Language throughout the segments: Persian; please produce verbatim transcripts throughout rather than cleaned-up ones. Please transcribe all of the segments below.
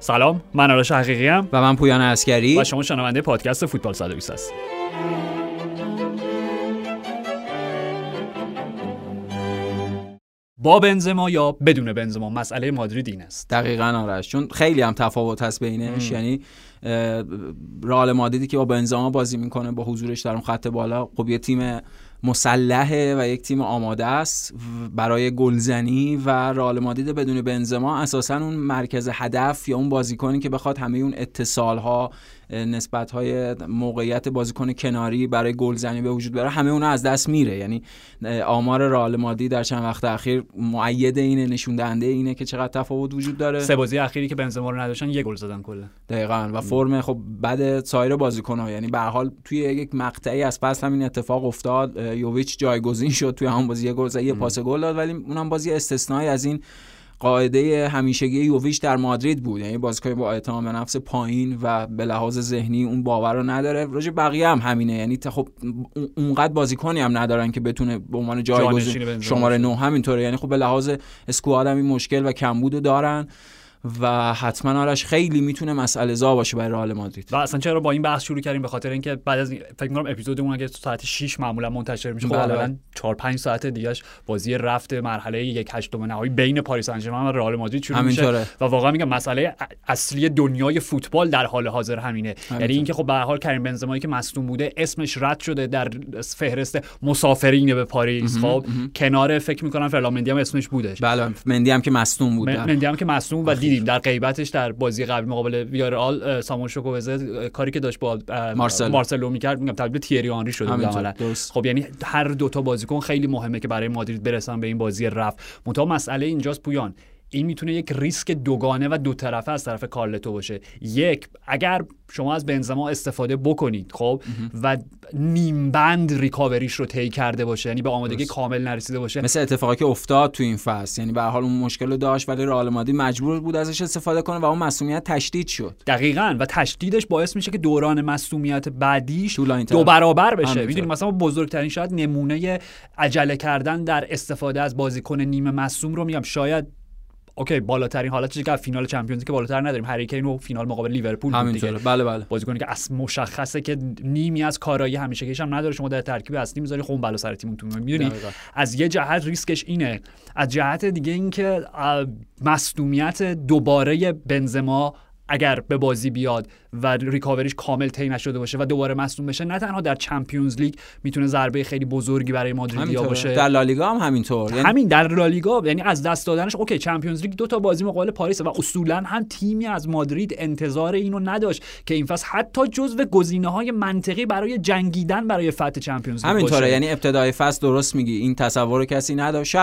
سلام، من آرش حقیقی ام و من پویان عسکری و شما شنونده پادکست فوتبال صد و بیست هستید. با بنزما یا بدون بنزما مسئله مادرید این است. دقیقاً آرش، چون خیلی هم تفاوت هست بینش. ام. یعنی رئال مادریدی که با بنزما بازی میکنه با حضورش در اون خط بالا، خب یه تیم مسلحه و یک تیم آماده است برای گلزنی، و رئال مادرید بدون بنزما اساساً اون مرکز هدف یا اون بازیکنی که بخواد همه اون اتصال‌ها، نسبت‌های موقعیت بازیکن کناری برای گلزنی به وجود بیاره، همه اونها از دست میره. یعنی آمار رئال مادرید در چند وقت اخیر مؤید اینه، نشون دهنده اینه که چقدر تفاوت وجود داره. سه بازی اخیری که بنزما رو نداشتن یک گل زدن کلا. دقیقاً، و فرم خب بعد سایر بازیکن‌ها، یعنی به هر حال توی یک مقطعی از فصل همین اتفاق افتاد. یوویچ جایگزین شد، توی همون بازی یه گل زد، یه پاس گل داد، ولی اونم بازی استثنایی از این قاعده همیشگی یوویچ در مادرید بود. یعنی بازیکن با اعتماد به نفس پایین و به لحاظ ذهنی اون باور رو نداره. راجع بقیه هم همینه، یعنی خب اونقدر بازیکنی هم ندارن که بتونه به عنوان جایگزین شماره نه همینطوره. یعنی خب به لحاظ اسکواد هم این مشکل و کمبود دارن و حتما آرش خیلی میتونه مسئله زا باشه برای رئال مادرید. و اصلا چرا با این بحث شروع کردیم؟ به خاطر اینکه بعد از این فکر می‌کنم اپیزودمون اگه تو ساعت شش معمولا منتشر میشه، خب الان چهار پنج ساعت دیگهش بازی رفت مرحله یک هشتم نهایی بین پاریس سن ژرمن و رئال مادرید شروع میشه. و واقعا میگم مسئله اصلی دنیای فوتبال در حال حاضر همینه. یعنی اینکه خب به هر حال کریم بنزما که مصدوم بوده اسمش رد شده در فهرست مسافرین به پاریس. خب کنار فکر می‌کنم فرلاندی هم اسمش بوده. بله، مندی هم که مصدوم بود. مندی هم که مصدوم و در غیبتش در بازی قبل مقابل ویارئال سامون شوکووزه کاری که داشت با مارسلو, مارسلو میکرد، میگم تبدیل تیری آنری شده بود حالا. خب یعنی هر دوتا بازیکن خیلی مهمه که برای مادرید برسن به این بازی رفت. منتها مسئله اینجاست پویان، این میتونه یک ریسک دوگانه و دو طرفه از طرف کارلتو باشه. یک، اگر شما از بنزما استفاده بکنید خب و نیم بند ریکاوریش رو طی کرده باشه، یعنی به آمادگی کامل نرسیده باشه، مثل اتفاقی که افتاد تو این فصل، یعنی به هر حال اون مشکل رو داشت ولی رئال مادرید مجبور بود ازش استفاده کنه و اون مسئولیت تشدید شد. دقیقاً، و تشدیدش باعث میشه که دوران مسئولیت بعدیش دو برابر بشه. میدونید مثلا بزرگترین شاید نمونه عجله کردن در استفاده از بازیکن نیمه مصدوم رو میگم، شاید اوکی بالاترین حالت چیزی که فینال چمپیونز که بالاتر نداریم، هری کین و فینال مقابل لیورپول بود دیگه. بله بله، بازیکنی که اصلا مشخصه که نیمی از کارایی همیشه کهش هم نداره، شما در ترکیب اصلی میذاری خون بالا سر تیمتون. میدونی از یه جهت ریسکش اینه، از جهت دیگه اینکه مصدومیت دوباره بنزما اگر به بازی بیاد و ریکاوریش کامل طی نشده باشه و دوباره مصدوم بشه، نه تنها در چمپیونز لیگ میتونه ضربه خیلی بزرگی برای مادریدیا باشه، در لالیگا هم همینطور. یعنی همین در لالیگا، یعنی از دست دادنش. اوکی چمپیونز لیگ دو تا بازی مقابل پاریس و اصولا هم تیمی از مادرید انتظار اینو نداشت که این فصل حتی جزو گزینه‌های منطقی برای جنگیدن برای فتح چمپیونز لیگ باشه. همینطوره، یعنی ابتدای فصل درست میگی این تصور کسی نداشت.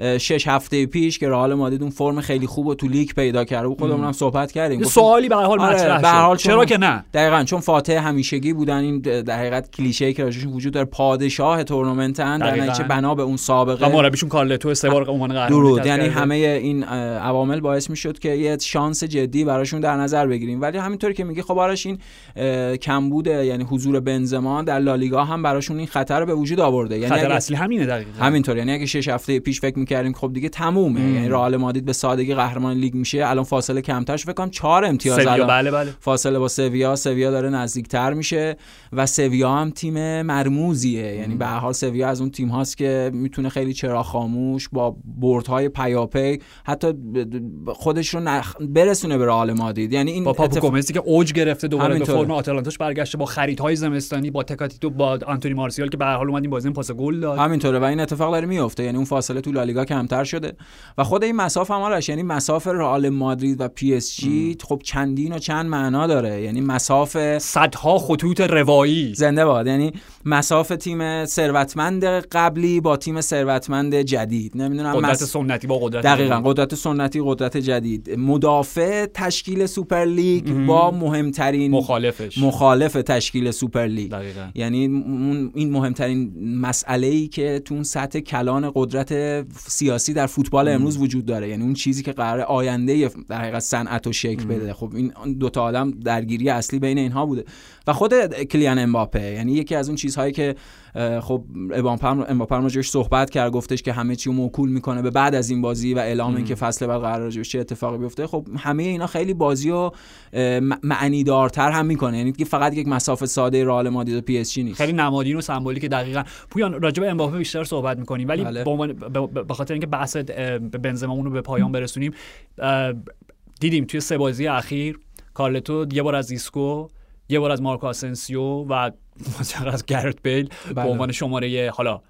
شش هفته پیش که رئال مادرید اون فرم خیلی خوبو تو لیگ پیدا کرده، خودمون هم صحبت کردیم، سوالی به هر حال مطرح شد. چرا که نه؟ دقیقاً، چون فاتح همیشگی بودن. این در حقیقت کلیشه‌ای که راجعش وجود داره، پادشاه تورنمنتن در نتیجه بنا به اون سابقه و مربیشون کارلتو سه بار عنوان قهرمان. یعنی همه این عوامل باعث میشد که یه شانس جدی براشون در نظر بگیریم. ولی همینطوری که میگی خب آرش، این کمبود یعنی حضور بنزما در لالیگا هم براشون این خطر رو به وجود آورده. یعنی خطر اصلی همینه. دقیقاً همینطوره، یعنی اگه شش هفته پیش فکر می‌کردیم خب دیگه تمومه، یعنی رئال مادرید به سادگی قهرمان لیگ میشه، الان فاصله کمترش فکر کنم چهار امتیاز الان. بله بله. فاصله با سویا، سویا داره نزدیکتر میشه و سویا هم تیم مرموزیه. یعنی به هر حال سویا از اون تیم هاست که میتونه خیلی چراغ خاموش با بردهای پیاپی حتی خودش رو نخ... برسونه به رئال مادرید. یعنی این با پاپو گومزی اتف... که اوج گرفته دوباره به فرم آتالانتاش برگشته، با خریدهای زمستانی، با تکاتیتو، با آنتونی مارسیال که به هر حال اومد این بازی پاس گل داد. همینطوره و این اتفاق داره میفته، یعنی اون فاصله تو لالیگا کمتر شده و خود این مسافه هم آرش، یعنی مسافه رئال مادرید و پی اس جی خب چندین و چند معنا داره. یعنی مسافه صدها خطوط روایی. زنده باد. یعنی مسافه تیم ثروتمند قبلی با تیم ثروتمند جدید، نمیدونم قدرت مس... سنتی با قدرت دقیقاً جدید. قدرت سنتی، قدرت جدید. مدافع تشکیل سوپر لیگ ام. با مهمترین مخالفش، مخالف تشکیل سوپر لیگ. دقیقاً. یعنی این مهمترین مسئله‌ای که تو اون سطح کلان قدرت سیاسی در فوتبال ام. امروز وجود داره، یعنی اون چیزی که قرار آینده در حقیقت صنعت و شکل ام. بده. خب این دو تا عالم در درگیری اصلی بین اینها بوده و خود کیلیان امباپه، یعنی یکی از اون چیزهایی که خب امباپه هم راجعش صحبت کرد، گفتش که همه چی موکول میکنه به بعد از این بازی و اعلام اینکه فصل بعد قرار راجعش چه اتفاقی بیفته. خب همه اینا خیلی بازیو معنی دارتر هم میکنه، یعنی که فقط یک مسافه ساده رئال مادرید و پی اس جی نیست، خیلی نمادین و سمبولیک. دقیقاً پویان راجع به امباپه بیشتر صحبت میکنیم، ولی به خاطر اینکه بحث بنزما اون رو به پایان برسونیم، دیدیم توی سه بازی اخیر کارلتو یه بار از ایسکو، یه بار از مارک آسنسیو و مثلا از گرت بیل به عنوان شماره حالا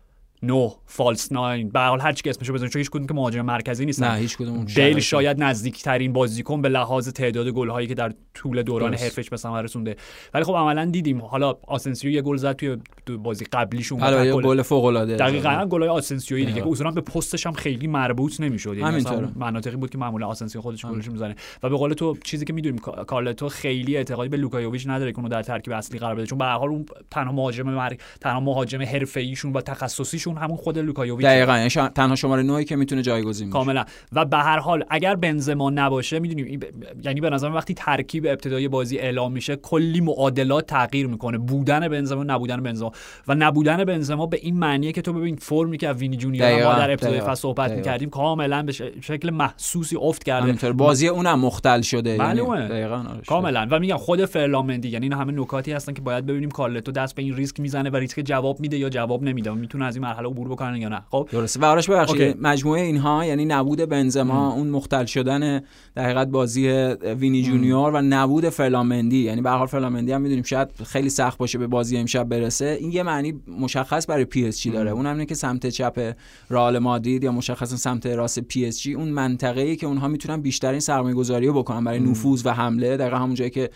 نه فالس ناین، به هر حال هر چی که اسمشو بزنید، چون هیچ کدوم که مهاجم مرکزی نیستن. نه هیچ کدوم. بیل شاید نزدیکترین بازیکن به لحاظ تعداد گل‌هایی که در طول دوران حرفش به ثمر رسونده، ولی خب عملاً دیدیم حالا آسنسیو یه گل زد توی بازی قبلیشون، گل فوق‌العاده. دقیقاً گل‌های آسنسیویی دیگه که اصولاً به پستش هم خیلی مربوط نمی‌شد، یعنی مثلا مناطقی بود که معمولاً آسنسیو خودش گلش می‌زنه. و به قول تو چیزی که می‌دونیم کارلتو خیلی اعتقادی به لوکایوویچ نداره که اون در ترکیب اصلی قرار بده، چون به هر حال اون تنها مهاجم تنها مهاجم حرفه‌ایشون و تخصصی همون خود لوکایوویچ دقیقاً شم... تنها شماره نه که میتونه جایگزین بشه کاملا. و به هر حال اگر بنزما نباشه میدونیم ب... یعنی به نظر من وقتی ترکیب ابتدای بازی اعلام میشه کلی معادلات تغییر میکنه، بودن بنزما، نبودن بنزما. و نبودن بنزما به این معنیه که تو ببین فرمی که وینی جونیور ما در ابتدای فصل صحبت میکردیم کاملا به شکل محسوسی افت کرده، بازی اونم مختل شده دقیقاً کاملا. و میگم خود فرلاندی، یعنی این همه نکاتی هستن که باید ببینیم کارلتو دست به این ریسک میزنه و ریسک جواب میده یا جواب نمیده، میتونه از این حالا عبور بکنن یا نه. خب درسته. و آرش ببخشید مجموعه اینها، یعنی نبود بنزما، اون مختل شدن در حقیقت بازی وینی جونیور و نبود فرلاندی، یعنی به هر حال فرلاندی هم میدونیم شاید خیلی سخت باشه به بازی امشب برسه، این یه معنی مشخص برای پی اس جی داره. اونم اینه که سمت چپ رئال مادرید یا مشخصا سمت راست پی اس جی اون منطقه‌ای که اونها میتونن بیشترین سرمایه‌گذاری رو بکنن برای نفوذ و حمله، دقیقاً همون جایی که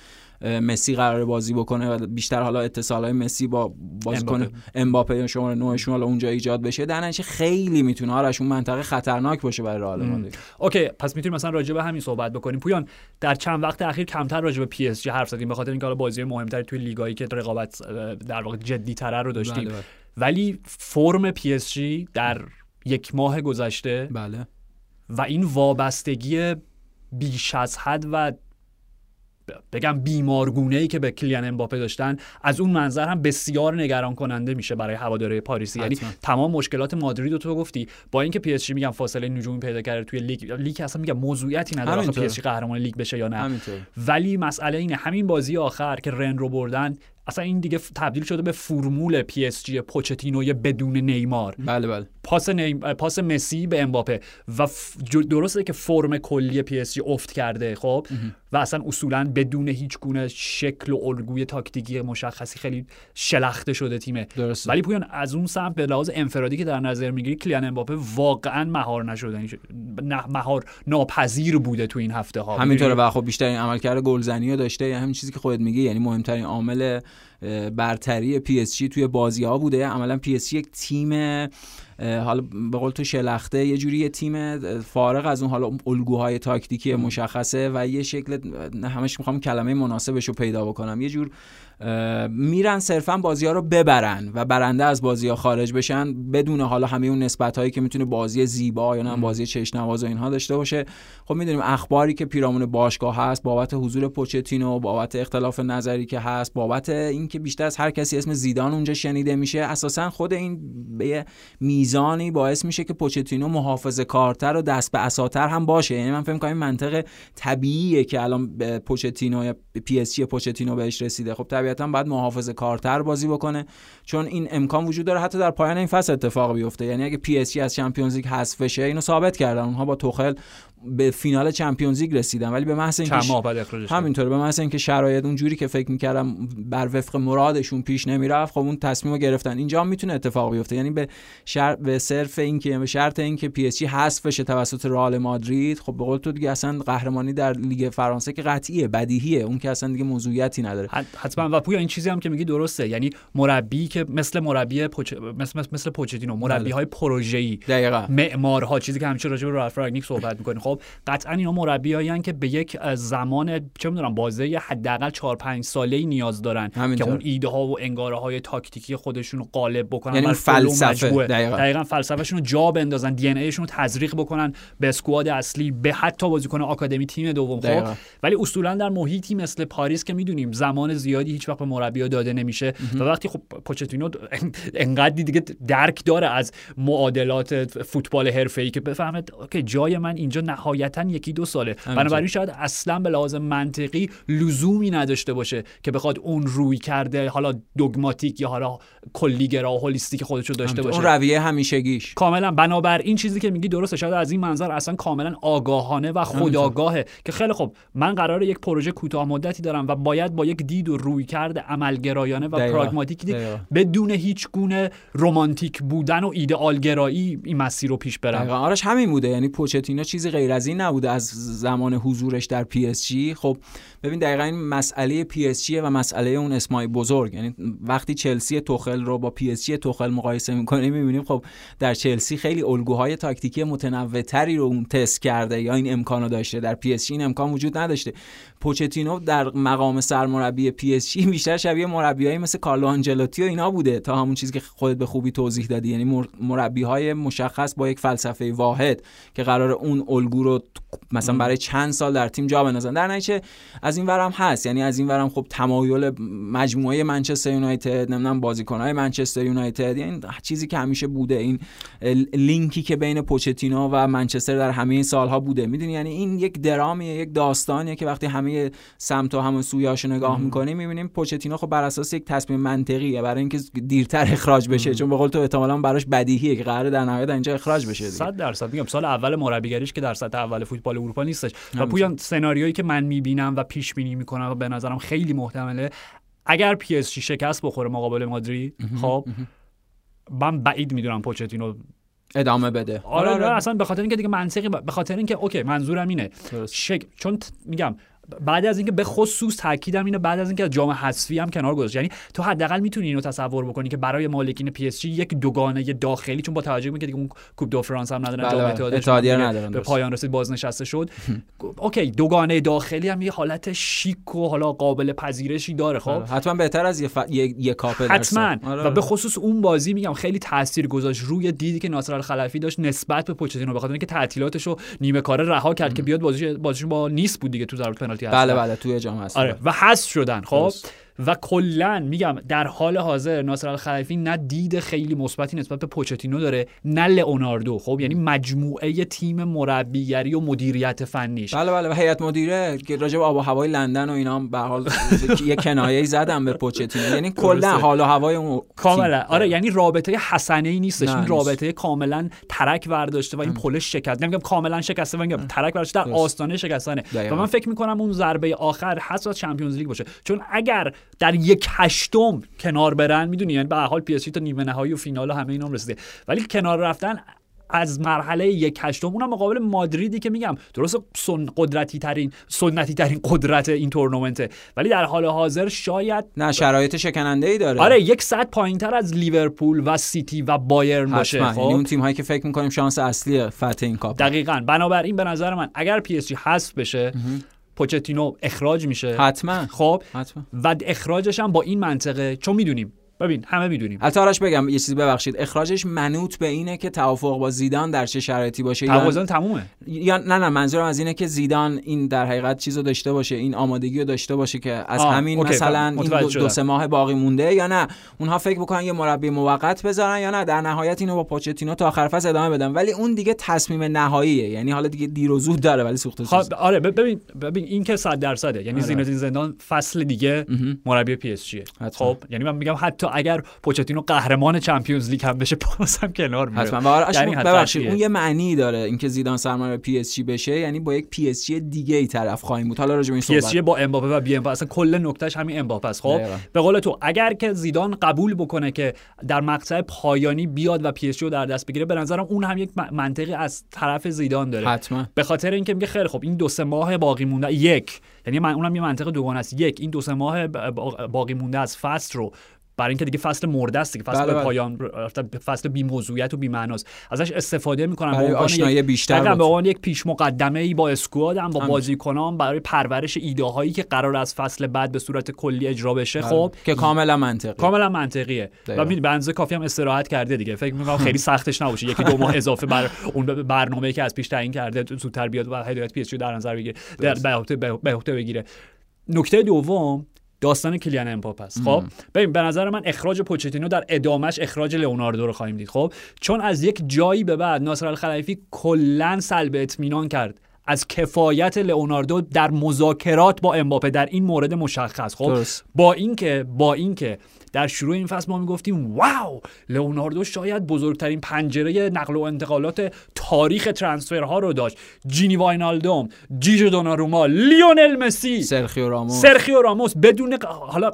مسی قراره بازی بکنه و بیشتر حالا اتصال‌های مسی با بازیکن امباپه یا شماره نهشون حالا اونجا ایجاد بشه، در نتیجه خیلی میتونه آرش اون منطقه خطرناک باشه برای رئال مادرید. اوکی، پس میتونیم مثلا راجع به همین صحبت بکنیم. پویان در چند وقت اخیر کمتر راجع به پی اس جی حرف زدیم به خاطر اینکه حالا بازی مهمتری توی لیگایی که رقابت در واقع جدی‌تره رو داشتیم. بله بله. ولی فرم پی اس جی در یک ماه گذشته بله و این وابستگی بیش از حد و بگم بیمارگونه‌ای که به کیلیان امباپه داشتن از اون منظر هم بسیار نگران کننده میشه برای هواداری پاریسی. یعنی تمام مشکلات مادرید رو تو گفتی، با اینکه پی اس جی میگم فاصله نجومی پیدا کرده توی لیگ، لیگ اصلا میگم موضوعیتی نداره آخه پی اس جی قهرمان لیگ بشه یا نه همینطور. ولی مسئله اینه همین بازی آخر که رن رو بردن، اصلا این دیگه تبدیل شده به فرمول پی اس جی پوچتینوی بدون نیمار. بله بله. پاس نیم... پاس مسی به امباپه و ف... درسته که فرم کلی پی اس جی افت کرده خب و اصلا اصولا بدون هیچ گونه شکل و الگوی تاکتیکی مشخصی خیلی شلخته شده تیمه. درسته. ولی پویان از اون سمت به لحاظ انفرادی که در نظر میگیری کیلیان امباپه واقعا مهار نشدنی شد. نه مهار ناپذیر بوده تو این هفته ها. همینطوره و خب بیشتر این عملکرد گلزنیو داشته، یعنی همین چیزی که خودت میگی، یعنی مهمترین عامل برتری پی اس جی توی بازی‌ها بوده. عملاً پی اس جی یک تیم حالا به قول تو شلخته، یه جوری یه تیم فارغ از اون حالا الگوهای تاکتیکی مشخصه و یه شکل همش میخوام کلمه مناسبش رو پیدا بکنم، یه جور میرن صرفا بازی‌ها رو ببرن و برنده از بازی‌ها خارج بشن بدون حالا همه اون نسبت‌هایی که میتونه بازی زیبا یا نه بازی چشم‌نواز و اینها داشته باشه. خب میدونیم اخباری که پیرامون باشگاه هست بابت حضور پوچتینو، بابت اختلاف نظری که هست، بابت اینکه بیشتر از هر کسی اسم زیدان اونجا شنیده میشه، اساسا خود این به میزانی باعث میشه که پوچتینو محافظه‌کارتر و دست به عصاتر هم باشه. یعنی من فکر می‌کنم این منطقه طبیعیه که الان پوچتینو یا پی اس جی پوچتینو بهش رسیده. خب طبیعتاً باید محافظه‌کارتر بازی بکنه چون این امکان وجود داره حتی در پایان این فصل اتفاق بیفته. یعنی اگه پی اس جی از چمپیونز لیگ حذف بشه، اینو ثابت کردن اونها با توخل به فینال چمپیونز لیگ رسیدن، ولی به محض اینکه ش... همینطوره به محض اینکه شرایط اونجوری که فکر می‌کردم بر وفق مرادشون پیش نمیرفت، خب اون تصمیمو گرفتن. اینجا میتونه اتفاق بیفته، یعنی به شر... به صرف اینکه به شرط اینکه پی اس جی حذف بشه توسط رئال مادرید، خب به قول تو دیگه اصلا قهرمانی در لیگ فرانسه که قطعیه، بدیهیه، اون که اصلا دیگه موضوعیتی نداره. حتما. و پویا این چیزی هم که میگی درسته، یعنی مربی که مثل مربی پوچ... مثل مثل پوچتینو، مربی‌های پروژه‌ای، معمارها، چیزی که همیشه راجع به رالف رنگنیک صحبت می‌کنه، خب قطعا اینا مربیایین که به یک زمان چه میدونم بازی حداقل چهار پنج ساله‌ای نیاز دارن همینطور. که اون ایده ها و انگاره های تاکتیکی خودشون رو غالب بکنن، یعنی فلسفه دقیقاً, دقیقاً فلسفه‌شون رو جا بندازن، دی ان ایشون رو تزریق بکنن به اسکواد اصلی، به حتی بازیکن آکادمی تیم دوم. خب ولی اصولا در محیطی مثل پاریس که میدونیم زمان زیادی هیچ وقت به مربی‌ها داده نمیشه و وقتی خب پوچتینو انقدر دیگه درک داره از معادلات فوتبال حرفه‌ای که بفهمه که جای من اینجا نهایتاً یکی دو ساله، بنابراین شاید اصلا به لحاظ منطقی لزومی نداشته باشه که بخواد اون روی کرده حالا دگماتیک یا حالا کلی‌گرا هولیستیک خودشو داشته باشه. اون رویه همیشگیش کاملا. بنابراین چیزی که میگی درسته، شاید از این منظر اصلا کاملا آگاهانه و خودآگاهه که خیلی خب من قراره یک پروژه کوتاه مدتی دارم و باید با یک دید و رویکرد عملگرایانه و دقیقا. پراگماتیک دید. دقیقا. بدون هیچ گونه رمانتیک بودن و ایدئال گرایی این مسیر رو پیش برم. دقیقاً آرش همین بوده، یعنی پوچتینو چیزی غیر از این نبوده از زمان حضورش در پی اس جی. خب ببین دقیقاً این مسئله پی اس جی و مسئله اون اسمای بزرگ، یعنی وقتی چلسی توخل رو با پی اس جی توخل مقایسه می‌کنیم می‌بینیم خب در چلسی خیلی الگوهای تاکتیکی متنوع‌تری رو اون تست کرده یا این امکانو داشته، در پی اس جی این امکان وجود نداشته. پوچتینو در مقام سرمربی پی اس جی بیشتر شبیه مربیایی مثل کارلو آنجلوتی و اینا بوده تا همون چیزی که خودت به خوبی توضیح دادی، یعنی مربی‌های مشخص با یک فلسفه واحد که قرار اون الگو رو مثلا برای چند سال در تیم جا بندازن. در نتیجه از این ورم هست، یعنی از این ورم خب تمایل مجموعه منچستر یونایتد، نمیدونم بازیکن‌های منچستر یونایتد، یعنی چیزی که همیشه بوده، این لینکی که بین پوچتینو و منچستر در همه سال‌ها بوده. می‌دونی یعنی این یک درامیه، یک داستانیه که وقتی همه سمت و همه سویاشو نگاه می‌کنی می‌بینیم پوچتینو خب بر اساس یک تصمیم منطقیه برای اینکه دیرتر اخراج بشه، چون به قول تو احتمالاً براش بدیهیه که قراره در نهایت اینجا اخراج بشه دیگه. صد درصد میگم سال اول مربیگریش که در سطح اول فوتبال اروپا نیستش و پویان سناریویی که من می‌بینم و پیش بینی می‌کنم و به نظرم خیلی محتمله اگر پی اس جی شکست بخوره مقابل مادرید، خب من بعید می‌دونم پوچتینو ادامه بده. آره, آره, آره. اصلا به خاطر اینکه دیگه منطقی ب... به خاطر اینکه اوکی منظورم اینه شک... چون ت... میگم بعد از اینکه به خصوص تاکیدم اینه بعد از اینکه جام حذفی هم کنار گذاشت، یعنی تو حداقل میتونی اینو تصور بکنی که برای مالکین پی اس جی یک دوگانه داخلی، چون با توجه به اینکه اون کوپ دو فرانس هم ندارن، جام اتحادیه ندارن، به پایان رسید بازنشسته شد اوکی دوگانه داخلی هم یه حالت شیک و حالا قابل پذیرشی داره. خب حتما بهتر از یه ف... یه, یه کاپ درس حتما. و به خصوص اون بازی میگم خیلی تاثیر گذاشت روی دیدی که ناصر الخلیفی داشت نسبت به پوچتینو، به خاطر اینکه تعطیلاتشو نیمه کاره رها کرد که بیاد بازیش بازیشون با نیس بود دیگه تو ضربات بله بله توی جام هست. آره و حذف شدن. خب و کلا میگم در حال حاضر ناصر الخلیفی نه دید خیلی مثبتی نسبت به پوچتینو داره نه لئوناردو. خب یعنی مجموعه تیم مربیگری و مدیریت فنیش بله بله و هیئت مدیره که راجع به آب و هوای لندن و اینا هم به حال یه کنایه‌ای زدم به پوچتینو، یعنی کلا حال و هوای اون کاملا آره، یعنی رابطه حسنه‌ای نیستش، این رابطه کاملا ترک ورداشته و این پل شکست، نمیگم کاملا شکسته و میگم ترک ورداشته در آستانه شکستانه و من فکر می‌کنم اون ضربه آخر حساس چمپیونز لیگ باشه، چون اگر در یک هشتم کنار برن میدونی یعنی به هر حال پی اس جی تا نیمه نهایی و فینال و همه اینا هم رسیده، ولی کنار رفتن از مرحله یک هشتم اونم مقابل مادریدی که میگم درست سن قدرتی ترین سنتی ترین قدرت این تورنمنته ولی در حال حاضر شاید نه شرایط شکننده ای داره. آره یک سطح پایینتر از لیورپول و سیتی و بایرن باشه. خب اون تیم هایی که فکر میکنیم شانس اصلی فتح این کاپ. دقیقاً. بنابراین به نظر من اگر پی اس جی حذف بشه پوچتینو اخراج میشه حتما. خب حتما. و اخراجش هم با این منطقه، چون میدونیم ببین همه میدونیم آتارش بگم یه چیزی ببخشید اخراجش منوط به اینه که توافق با زیدان در چه شرایطی باشه یا تمومه یا نه نه منظورم از اینه که زیدان این در حقیقت چیزو داشته باشه، این آمادگی رو داشته باشه که از آه. همین اوکی. مثلا این دو, دو سه ماه باقی مونده یا نه اونها فکر بکنن یه مربی موقت بذارن یا نه در نهایت اینو با پوچتینو تا آخر فصل ادامه بدن، ولی اون دیگه تصمیم نهاییه، یعنی حالا دیگه دیر و زود داره ولی سوخته سوخت. آره ببین ببین این که صد درصده، یعنی زیدان زندان فصل دیگه مربی پی اس جی. خب یعنی من میگم حتی اگر پوچتینو قهرمان چمپیونز لیگ هم بشه پاسم کنار میره حتما. و ببخشید اون یه معنی داره اینکه زیدان سرمربی پی اس جی بشه، یعنی با یک پی اس جی دیگه ای طرف خواهیم بود. حالا راجع به این صحبت پی اس جی با امباپه و بی امباپه اصلا کل نکتهش همین امباپه است. خب به قول تو اگر که زیدان قبول بکنه که در مقطع پایانی بیاد و پی اس جی رو در دست بگیره به نظرم اون هم یک منطقی از طرف زیدان داره حتما. به خاطر اینکه میگه خیلی خب این دو سه ماه باقی مونده یک یعنی من اونم یه منطقه دوگانه است، یک این دو سه ماه باقی مونده از فصل رو برای اینکه دیگه فصل مرده است دیگه، فصل به پایان رفته، فصل بی موضوعیت و بی معناست، ازش استفاده میکنن برای آشنایی بیشتر، به عنوان یک پیش مقدمه ای با اسکوادم، با بازیکنام، برای پرورش ایده هایی که قرار از فصل بعد به صورت کلی اجرا بشه. خب که کاملا منطقیه، کاملا منطقیه. و بنزه کافی هم استراحت کرده دیگه، فکر میکنم خیلی سختش نباشه یکی دو ماه اضافه بر اون برنامه‌ای که از پیش تعیین کرده زودتر بیاد و هدایت پی اس جی در نظر بگیره، در بهوته بگیره. نکته دوم داستان کیلیان امباپه است. خب ببین، به نظر من اخراج پوچتینو در ادامش اخراج لئوناردو رو خواهیم دید. خب چون از یک جایی به بعد ناصر الخلیفی کلا سلب اطمینان کرد از کفایت لئوناردو در مذاکرات با امباپه در این مورد مشخص. خب درست. با اینکه با اینکه در شروع این فصل ما میگفتیم واو لئوناردو شاید بزرگترین پنجره نقل و انتقالات تاریخ ترانسفرها رو داشت، جینی واینالدوم، جیجو دوناروما، لیونل مسی، سرخیو راموس سرخیو راموس بدون حالا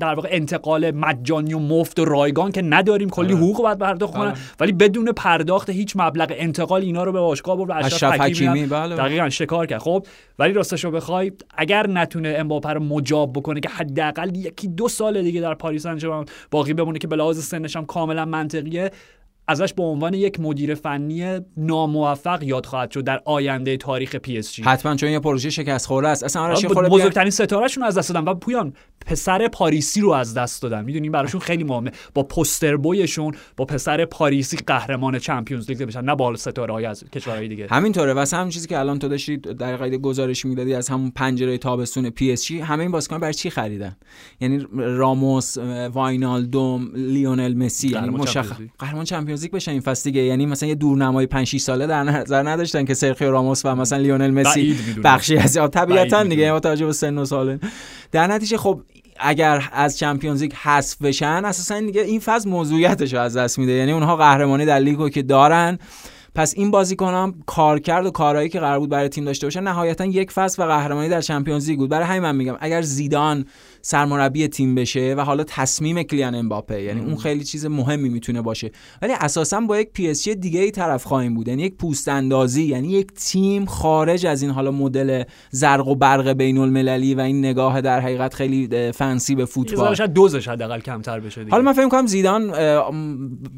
در واقع انتقال مجانی و مفت و رایگان که نداریم، کلی حقوق باید پرداخت کنن، ولی بدون پرداخت هیچ مبلغ انتقال اینا رو به باشگاه برد. اشرف حکیمی دقیقاً شکار کرد. خب ولی راستش رو بخوای اگر نتونه امباپه رو مجاب بکنه که حداقل یکی دو سال دیگه در پاریس سن ژرمن باقی بمونه، که به لحاظ سنش هم کاملا منطقیه، ازش به عنوان یک مدیر فنی ناموفق یاد خواهد شد در آینده تاریخ پی اس جی حتما، چون یه پروژه شکست خورده است. اصلا آرش خورده بزرگترین ستارهشون از دست دادن و پویان پسر پاریسی رو از دست دادن، میدونین براشون خیلی مهمه با پوستر بویشون با پسر پاریسی قهرمان چمپیونز لیگ بشن، نه با ستاره‌های از کشورهای دیگه. همینطوره واسه همین چیزی که الان تو داشتی در قید گزارش میدادی از همون پنجره تابستون پی اس جی، همه این بازیکن برای چی خریدن؟ یعنی راموس، واینالدوم، لیونل مسی، یعنی مشخص قهرمان چمپیونز فیزیک بشن این فصل دیگه، یعنی مثلا یه دورنمای پنج شش ساله در نظر نداشتن که سرخیو راموس و مثلا لیونل مسی بخشی از طبیعتا دیگه با توجه به سن و سالن. در نتیجه خب اگر از چمپیونز لیگ حذف بشن اساسا دیگه این فاز موضوعیتشو از دست میده، یعنی اونها قهرمانی در لیگو که دارن، پس این بازیکنام کارکرد و کارهایی که قرار بود برای تیم داشته باشن نهایتا یک فصل و قهرمانی در چمپیونز لیگ بود. برای همین من میگم اگر زیدان سرمربی تیم بشه و حالا تصمیم کیلیان امباپه، یعنی اون خیلی چیز مهمی میتونه باشه، ولی اساسا با یک پی اس جی دیگه ای طرف خواهیم بود، یعنی یک پوست اندازی، یعنی یک تیم خارج از این حالا مدل زرق و برق بین المللی و این نگاه در حقیقت خیلی فنسی به فوتبال، شاید دوزش حداقل کمتر بشه دیگه. حالا من فکر می‌کنم زیدان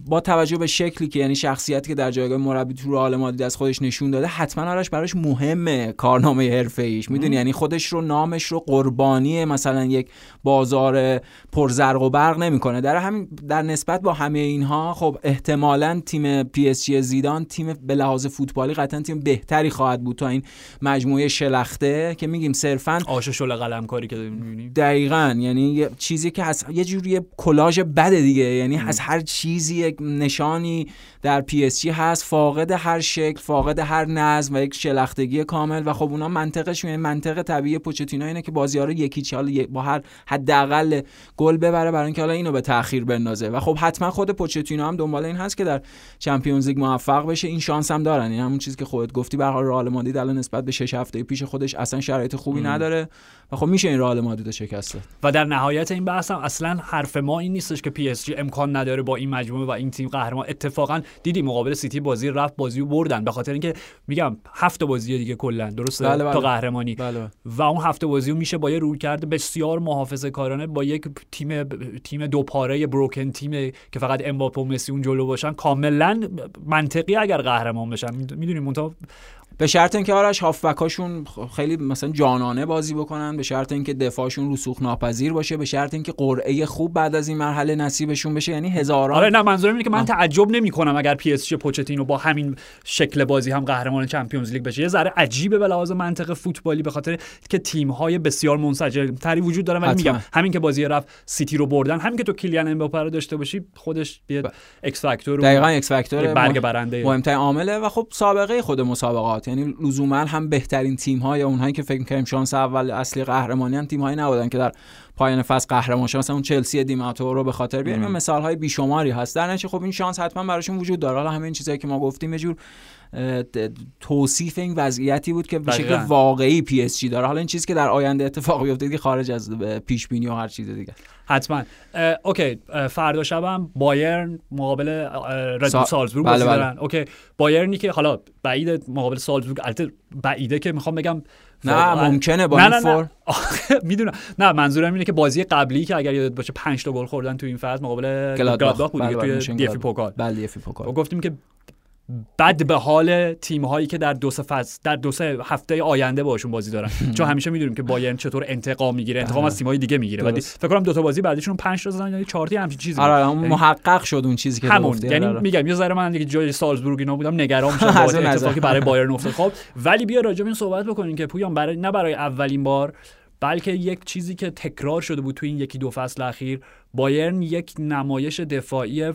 با توجه به شکلی که یعنی شخصیتی که در جایگاه مربی تو رئال مادرید از خودش نشون داده، حتما آرش براش مهمه کارنامه حرفه‌ایش، میدونی یعنی خودش رو نامش رو قربانی مثلا یک بازار پرزرق و برق نمیکنه. در همین در نسبت با همه اینها خب احتمالاً تیم پی اس جی زیدان تیم به لحاظ فوتبالی قطعاً تیم بهتری خواهد بود تا این مجموعه شلخته که میگیم صرفاً آش شل قلمکاری که میبینیم. دقیقاً یعنی چیزی که از یه جوری کلاژ بده دیگه، یعنی ام. از هر چیزی یک نشانی در پی اس جی هست، فاقد هر شکل، فاقد هر نظم و یک شلختگی کامل. و خب اونا منطقش این منطق طبیعی پوچتینو اینه که بازی‌ها رو یکی چال با هر حداقل گل ببره برای اینکه حالا اینو به تأخیر بندازه. و خب حتما خود پوچتینو هم دنبال این هست که در چمپیونز لیگ موفق بشه، این شانس هم دارن. این همون چیزی که خودت گفتی، به هر حال رئال مادرید الان نسبت به شش هفته پیش خودش اصلا شرایط خوبی ام. نداره و خب میشه این رئال مادرید رو شکست داد. و در نهایت این بحث هم اصلا حرف ما این نیستش که پی اس جی امکان نداره با این مجموعه و این تیم قهرمان. اتفاقا دیدی مقابل سیتی بازی رفت، بازیو بردن به خاطر اینکه میگم هفت بازی دیگه کلا درسته بله بله. تا قهرمانی بله. و اون هفت بازیو میشه با یه رویکرد بسیار محافظه‌کارانه با یک تیم تیم دوپاره بروکن، تیم که فقط امباپه و مسی اون جلو باشن، کاملا منطقی اگر قهرمان بشن. میدونیم اونتا به شرط اینکه آرش هافبکاشون خیلی مثلا جانانه بازی بکنن، به شرط اینکه دفاعشون رسوخ ناپذیر باشه، به شرط اینکه قرعه خوب بعد از این مرحله نصیبشون بشه، یعنی هزاران. آره نه منظورم اینه که من آه. تعجب نمی‌کنم اگر پی اس جی پوچتینو با همین شکل بازی هم قهرمان چمپیونز لیگ بشه. یه ذره عجیبه به لحاظ منطق فوتبالی به خاطر که تیم‌های بسیار منسجم‌تری وجود داره، ولی میگم همین که بازی رفت سیتی رو بردن، همین که تو کیلیان امباپه رو داشته باشی خودش یه اکس فاکتور، دقیقاً اکس فاکتور برگ برنده مهم‌ترین عامله. و خب سابقه خود مسابقات، یعنی لزوما هم بهترین تیم‌ها یا اونهایی که فکر می‌کنیم شانس اول اصلی قهرمانی ان تیم‌هایی نبودن که در پایان فصل قهرمان شدن. مثلا اون چلسی دیماتو رو به خاطر بیاریم، مثال‌های بیشماری هست. در نتیجه خب این شانس حتما براشون وجود داره. حالا همین چیزایی که ما گفتیم یه جور توصیف این وضعیتی بود که به شکل واقعی پی اس جی داره. حالا این چیزی که در آینده اتفاق بیفته که خارج از پیش بینی و هر چیز دیگه. حتما اوکی، فردا شبم بایرن مقابل رد سا... سالزبورگ بله بله. اوکی بایرنی که حالا بعید مقابل سالزبورگ، البته بعیده که میخوام بگم نه ممکنه با این فور میدونم. نه منظورم اینه که بازی قبلی که اگر یادت باشه پنج تا گل خوردن تو این فاز مقابل گلادباخ بود دیگه توی دی اف پوکال. بله اف پوکال. گفتیم که بد به حال تیم‌هایی که در دو سه فصل در دو سه هفته آینده باشون بازی دارن چون همیشه می‌دونیم که بایرن چطور انتقام می‌گیره، انتقام از تیم‌های دیگه می‌گیره. بعد فکر کنم دو تا بازی بعدیشون پنج تا زدن یعنی چهار تا همین چیزی. آره محقق شد اون چیزی که گفتم. یعنی میگم یه ذره من دیگه جای سالزبورگ اینا بودم نگران می‌شدم از اتفاقی برای بایرن افتاد. خب ولی بیا راجع به این صحبت بکنیم که پویان برای نه برای اولین بار بلکه یک چیزی که تکرار شده بود تو این یکی دو فصل اخیر بایرن یک نمایش دفاعی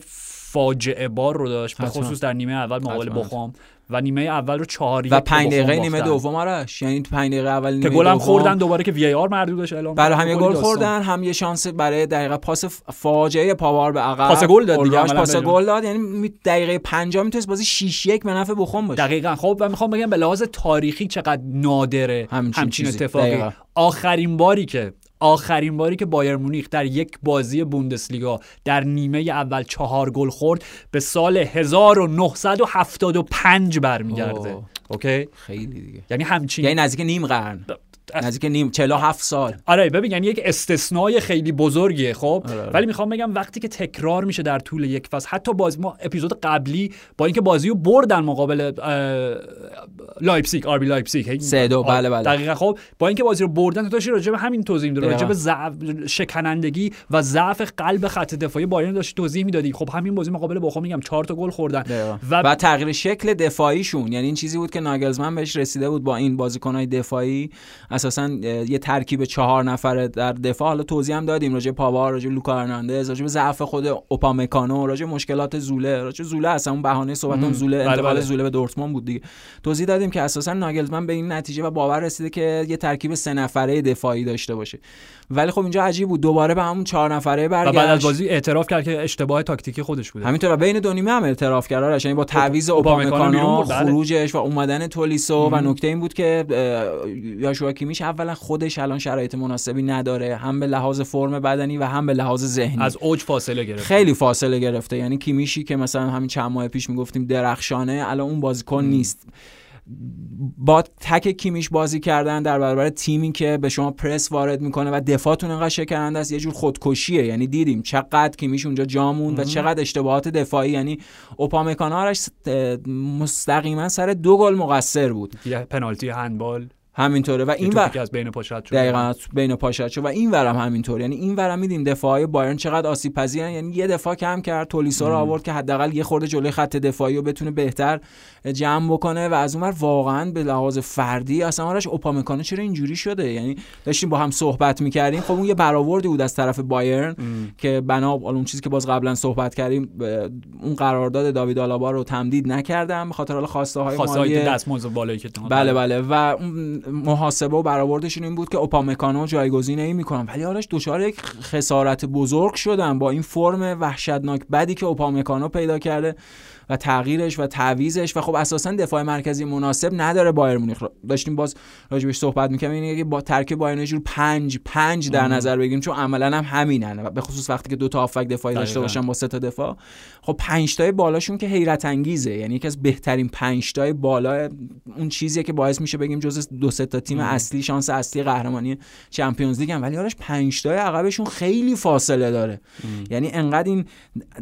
فاجعه بار رو داشت، به خصوص در نیمه اول مقابل بوخوم و نیمه اول رو چهار و پنج دقیقه نیمه دوم آرش، یعنی پنج دقیقه اول نیمه دوم که گل خوردن دوباره که وی ای آر مردودش اعلام برای هم گل خوردن هم یه شانس برای دقیقه پاس فاجعه پاور به عقب پاس گل داد دیگه، پاس گل داد یعنی دقیقه پنجم میتونست بازی شش یک به نفع بوخوم باشه. دقیقاً. خب و میخوام بگم به لحاظ تاریخی چقدر نادره همچین اتفاقی. آخرین باری که آخرین باری که بایرن مونیخ در یک بازی بوندسلیگا در نیمه اول چهار گل خورد به سال هزار و نهصد و هفتاد و پنج برمیگرده. اوکی خیلی دیگه، یعنی همچین یعنی نزدیک نیم قرن، نزدیک نیم چهل و هفت سال. آره ببین یعنی یک استثنای خیلی بزرگیه. خب آره. ولی میخوام بگم وقتی که تکرار میشه در طول یک فصل، حتی باز ما اپیزود قبلی با اینکه بازیو بردن مقابل لایپزیگ آر بی لایپزیگ سه دو بله بله دقیقاً. خب با اینکه بازی رو بردن داشت راجع به همین توضیح میداد، راجع به ضعف شکنندگی و ضعف قلب خط دفاعی بایرن داشت توضیح میدادی. خب همین بازی مقابل بوخوم میگم چهار تا گل خوردن و... و تغییر شکل دفاعیشون، یعنی این چیزی بود که ناگلزمن بهش رسیده بود با این بازیکن‌های دفاعی اساساً یه ترکیب چهار نفره در دفاع. حالا توضیح هم دادیم راجع پاوار، راجع لوکا هرناندز، راجع ضعف خود اوپامیکانو، راجع مشکلات زوله، راجع زوله اصلا اون بهانه صحبتون زوله انتقال بله بله. زوله به دورتموند بود دیگه. توضیح دادیم که اساساً ناگلزمن به این نتیجه و باور رسیده که یه ترکیب سه نفره دفاعی داشته باشه، ولی خب اینجا عجیب بود دوباره به همون چهار نفره برگشت. بعد از بازی اعتراف کرد که اشتباه تاکتیکی خودش بوده. همینطور بین دو نیمه هم اعتراف کرد، یعنی با تعویض اوپامیکانو خروجش و اومدن تولیسو و نکته این بود که یاشوا کیمیش اولا خودش الان شرایط مناسبی نداره، هم به لحاظ فرم بدنی و هم به لحاظ ذهنی از اوج فاصله گرفته، خیلی فاصله گرفته. یعنی کیمیشی که مثلا همین چند ماه پیش میگفتیم درخشانه الان اون بازیکن نیست. با تک کیمیش بازی کردن در برابر تیمی که به شما پرس وارد میکنه و دفاعتون انقدر شکننده است یه جور خودکشیه. یعنی دیدیم چقدر کیمیش اونجا جامون و چقدر اشتباهات دفاعی، یعنی اوپامکانارش مستقیما سر دو گل مقصر بود، پنالتی هندبال همینطوره و این ور از بین پاشات شد، دقیقاً بین پاشات شد و این ورم همینطوره. یعنی این ورم میدیم دفاعای بایرن چقدر آسیب پذیرن، یعنی یه دفاع کم کرد تولیسو رو آورد که حداقل یه خورده جلوی خط دفاعی رو بتونه بهتر جمع بکنه و از اون ور واقعاً به لحاظ فردی اصلا آرش اوپامکانو چرا اینجوری شده؟ یعنی داشتیم با هم صحبت می‌کردیم. خب اون یه برآوردی بود از طرف بایرن ام. که بنا به اون چیزی که باز قبلا صحبت کردیم اون قرارداد داوید آلابا رو تمدید نکردم به خاطر خواسته های مالی دستمزد بالایی که بله بله و محاسبه و برآوردشون این بود که اوپامکانو جایگزین این میکنن، ولی آرش دچار یک خسارت بزرگ شدن با این فرم وحشتناک بدی که اوپامکانو پیدا کرده و تغییرش و تعویضش و خب اساساً دفاع مرکزی مناسب نداره بایرن مونیخ. داشتیم باز راجبش صحبت می‌کردیم، اینه که با ترکیب بایرن یه جور پنج پنج در نظر بگیریم چون عملاً هم همینن، به خصوص وقتی که دو تا هافبک دفاعی داشته باشن با سه تا دفاع. خب پنج تای بالاشون که حیرت انگیزه، یعنی یکی از بهترین پنج تای بالا اون چیزیه که باعث میشه بگیم جزء دو سه تا تیم ام. اصلی شانس اصلی قهرمانی چمپیونز لیگ هم، ولی آرش پنج تای عقبشون خیلی فاصله داره. ام. یعنی انقدر این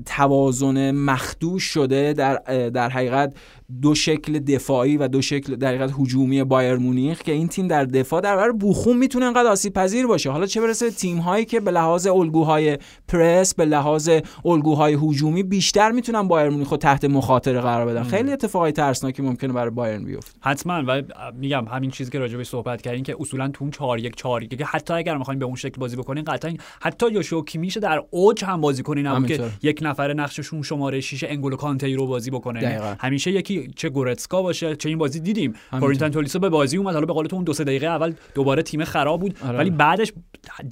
توازن مخدوش شده در در حقیقت دو شکل دفاعی و دو شکل در حقیقت هجومی بایرن مونیخ که این تیم در دفاع در برابر بوخوم میتونه انقدر آسیب پذیر باشه، حالا چه برسه به تیم هایی که به لحاظ الگوهای پرس به لحاظ الگوهای هجومی بیشتر میتونن بایرن مونیخو تحت مخاطره قرار بدن. خیلی اتفاقای ترسناکی ممکنه برای بایرن بیفته حتما. و میگم همین چیزی که راجع بهش صحبت کردین که اصولا تو اون چهار یک چهار یک که حتی اگر میخواین به اون شکل بازی بکنین قطعا حتی یوشو کیمیش در اوج هم بازی کنین هم که یک نفر نقششون شماره شش انگولو کانته رو بازی بکنه، همیشه یکی چه گورتسکا باشه چه این بازی دیدیم کورینتن تولیسو به بازی اومد. حالا به قول تو اون دو سه دقیقه اول دوباره تیم خراب بود آره. ولی بعدش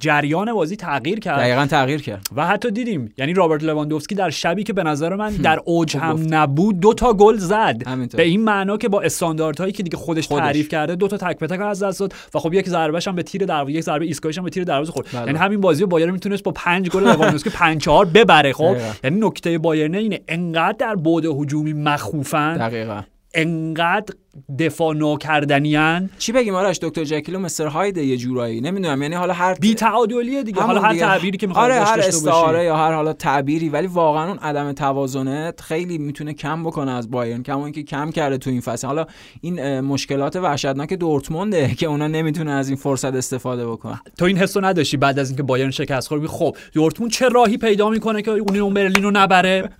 جریان بازی تغییر کرد، دقیقاً تغییر کرد و حتی دیدیم یعنی رابرت لواندوفسکی در شبی که به نظر من در اوج هم گفت. نبود دو تا گل زد همینطور. به این معنا که با استانداردهایی که دیگه خودش, خودش تعریف کرده دو تا تک به تک از دست داد و خب یک ضربهش هم به تیر دروازه یک ضربه ایسکایش هم به تیر دروازه خورد. یعنی همین بازی رو بایرن میتونست با پنج گل لواندوفسکی پنج چهار ببره. خب یعنی نکته بایرن اینه انقدر در بعد هجومی مخوفن دقیقا انقدر دفاع ناکردنیان. چی بگیم آرش؟ دکتر جکیل و مستر هاید یه جورایی، نمیدونم، یعنی حالا هر بی‌تعادلیه دیگه، حالا هر دیگه. تعبیری که می‌خواد آره، داشته باشه، استعاره یا هر حالا تعبیری، ولی واقعا اون عدم توازنت خیلی میتونه کم بکنه از بایرن، کما اینکه کم کرده تو این فصل. حالا این مشکلات وحشتناک دورتمونده که اونا نمیتونه از این فرصت استفاده بکنه. تو این حسو نداشتی بعد از اینکه بایرن شکست خورد؟ خب دورتموند چه راهی پیدا میکنه که اون برلین رو نبره؟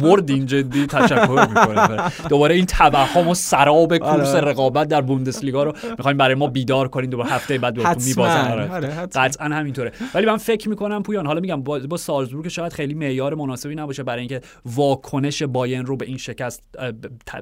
برد این جدی تشکر می‌کنه. دوباره این توهم و سراب کورس رقابت در بوندسلیگا رو می‌خوایم برای ما بیدار کنین، دوباره هفته بعد دورتموند می‌بازن. قطعاً همینطوره. ولی من فکر می‌کنم پویان، حالا میگم با, با سالزبورگ شاید خیلی معیار مناسبی نباشه برای اینکه واکنش بایرن رو به این شکست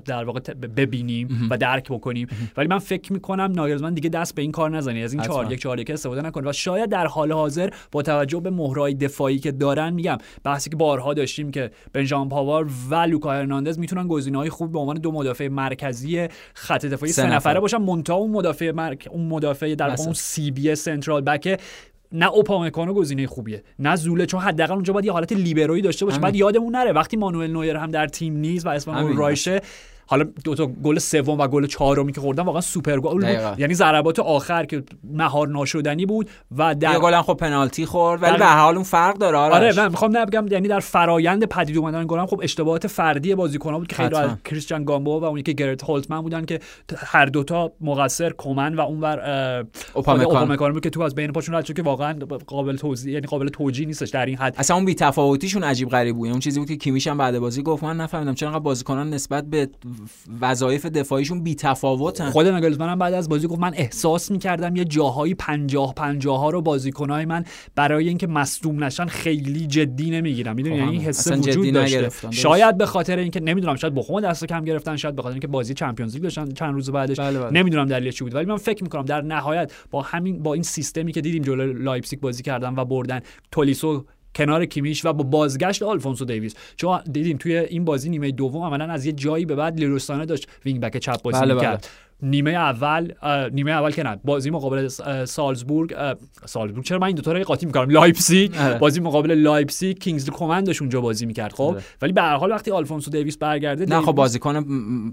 در واقع ببینیم و درک بکنیم، ولی من فکر می‌کنم ناگلزمن دیگه دست به این کار نزنه، از این چهار یک چهار یک استفاده نکنه و شاید در حال حاضر با توجه به مهرای دفاعی که دارن، میگم بحثی که بارها داشتیم که بنجام پاور و لوکا هرناندز میتونن گزینه‌های خوب به عنوان دو مدافع مرکزی خط دفاعی سه نفره باشن، منتها اون مدافع مرک... اون مدافع در اون سی بی سنترال بک نه اوپامیکانو گزینه خوبیه نه زوله، چون حداقل اونجا باید یه حالت لیبرویی داشته باشه. بعد یادمون نره وقتی مانوئل نویر هم در تیم نیست و اسممون رایشه، حالا دو تا گل سوم و گل چهارمی که خوردن واقعا سوپر گل بود، یعنی ضربات آخر که مهار ناشدنی بود و در گلن خب پنالتی خورد، ولی به هر حال اون فرق داره. آره من میخوام نبگم، یعنی در فرایند پدید اومدن گلن خب اشتباهات فردی بازیکن‌ها بود که خیلی از کریستیان گامبو و اون یکی گرت هولتمن بودن که هر دوتا مقصر کومن و اونور اوپامیکانو بود که تو از بین پاشون رد شد که واقعا قابل توضیح، یعنی قابل توجیه نیستش در این حد. اصلا اون بی‌تفاوتیشون عجیب غریب بود، اون چیزی بود که کیمیش هم بعد بازی گفت من نفهمیدم چرا بازیکنان نسبت به وظایف دفاعیشون بی‌تفاوتن. خود ناگلزمن هم بعد از بازی گفت من احساس می‌کردم یه جاهایی پنجاه پنجاه ها رو بازیکن‌های من برای اینکه مصدوم نشن خیلی جدی نمی‌گیرم، میدونی، یعنی حس وجود داشته. شاید به خاطر اینکه نمیدونم، شاید بوخوم دست کم گرفتن، شاید به خاطر اینکه بازی چمپیونز لیگ داشتن چند روز بعدش، بله بله. نمیدونم دلیلش چی بود، ولی من فکر می‌کنم در نهایت با همین با این سیستمی که دیدیم جلوی لایپزیگ بازی کردن و بردن، تولیسو کنار کیمیش و با بازگشت آلفونسو دیویس، چون دیدیم توی این بازی نیمه دوم عملاً از یه جایی به بعد لیروستانه داشت وینگ بک چپ بازی بله می‌کرد بله. نیمه اول نیمه اول که نه، بازی مقابل سالزبورگ سالزبورگ چرا من این دو تا رو قاطی می‌کنم، لایپزیگ، بازی مقابل لایپزیگ کینگز کماندش اونجا بازی می‌کرد خب، ولی به هر حال وقتی آلفونسو دیویس برگرده نه خب بازیکن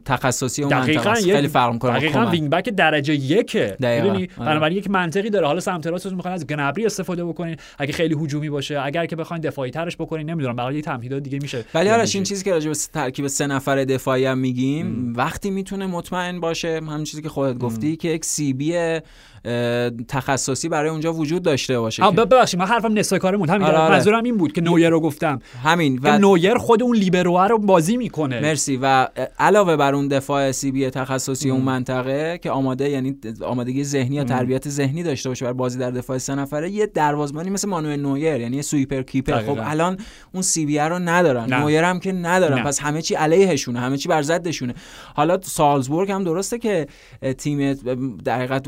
تخصصی اون منطقه خیلی فرق می‌کنه، دقیقاً وینگ بک درجه یک، می‌دونی، بنابراین یک منطقی داره. حالا سمت راستتون می‌خواید از گنبری استفاده بکنین اگه خیلی هجومی باشه، اگر که بخواید دفاعی ترش بکنین، نمی‌دونم، برای یه تمهیدات دیگه میشه. ولی آرش این چیزی که راجع به ترکیب سه نفره دفاعی هم میگیم، وقتی میتونه مطمئن باشه همین چیزی که خودت گفتی که یک سی بی تخصصی برای اونجا وجود داشته باشه. آ ببخشید من حرفم نسای کارمون همین آره آره. منظورم این بود که نویر رو گفتم، همین و نویر خود اون لیبرو رو بازی میکنه، مرسی، و علاوه بر اون دفاع سی بی تخصصی ام. اون منطقه که آماده، یعنی آمادگی ذهنی یا تربیت ذهنی داشته باشه برای بازی در دفاع سه نفره، یه دروازه‌بانی مثل مانوئل نویر، یعنی سویپر کیپر دقیقا. خب الان اون سی بی رو ندارن، نه. نویر هم که ندارن، نه. پس همه چی علیهشونه، همه چی بر ضدشونه. حالا سالزبورگ هم درسته که تیم در حقیقت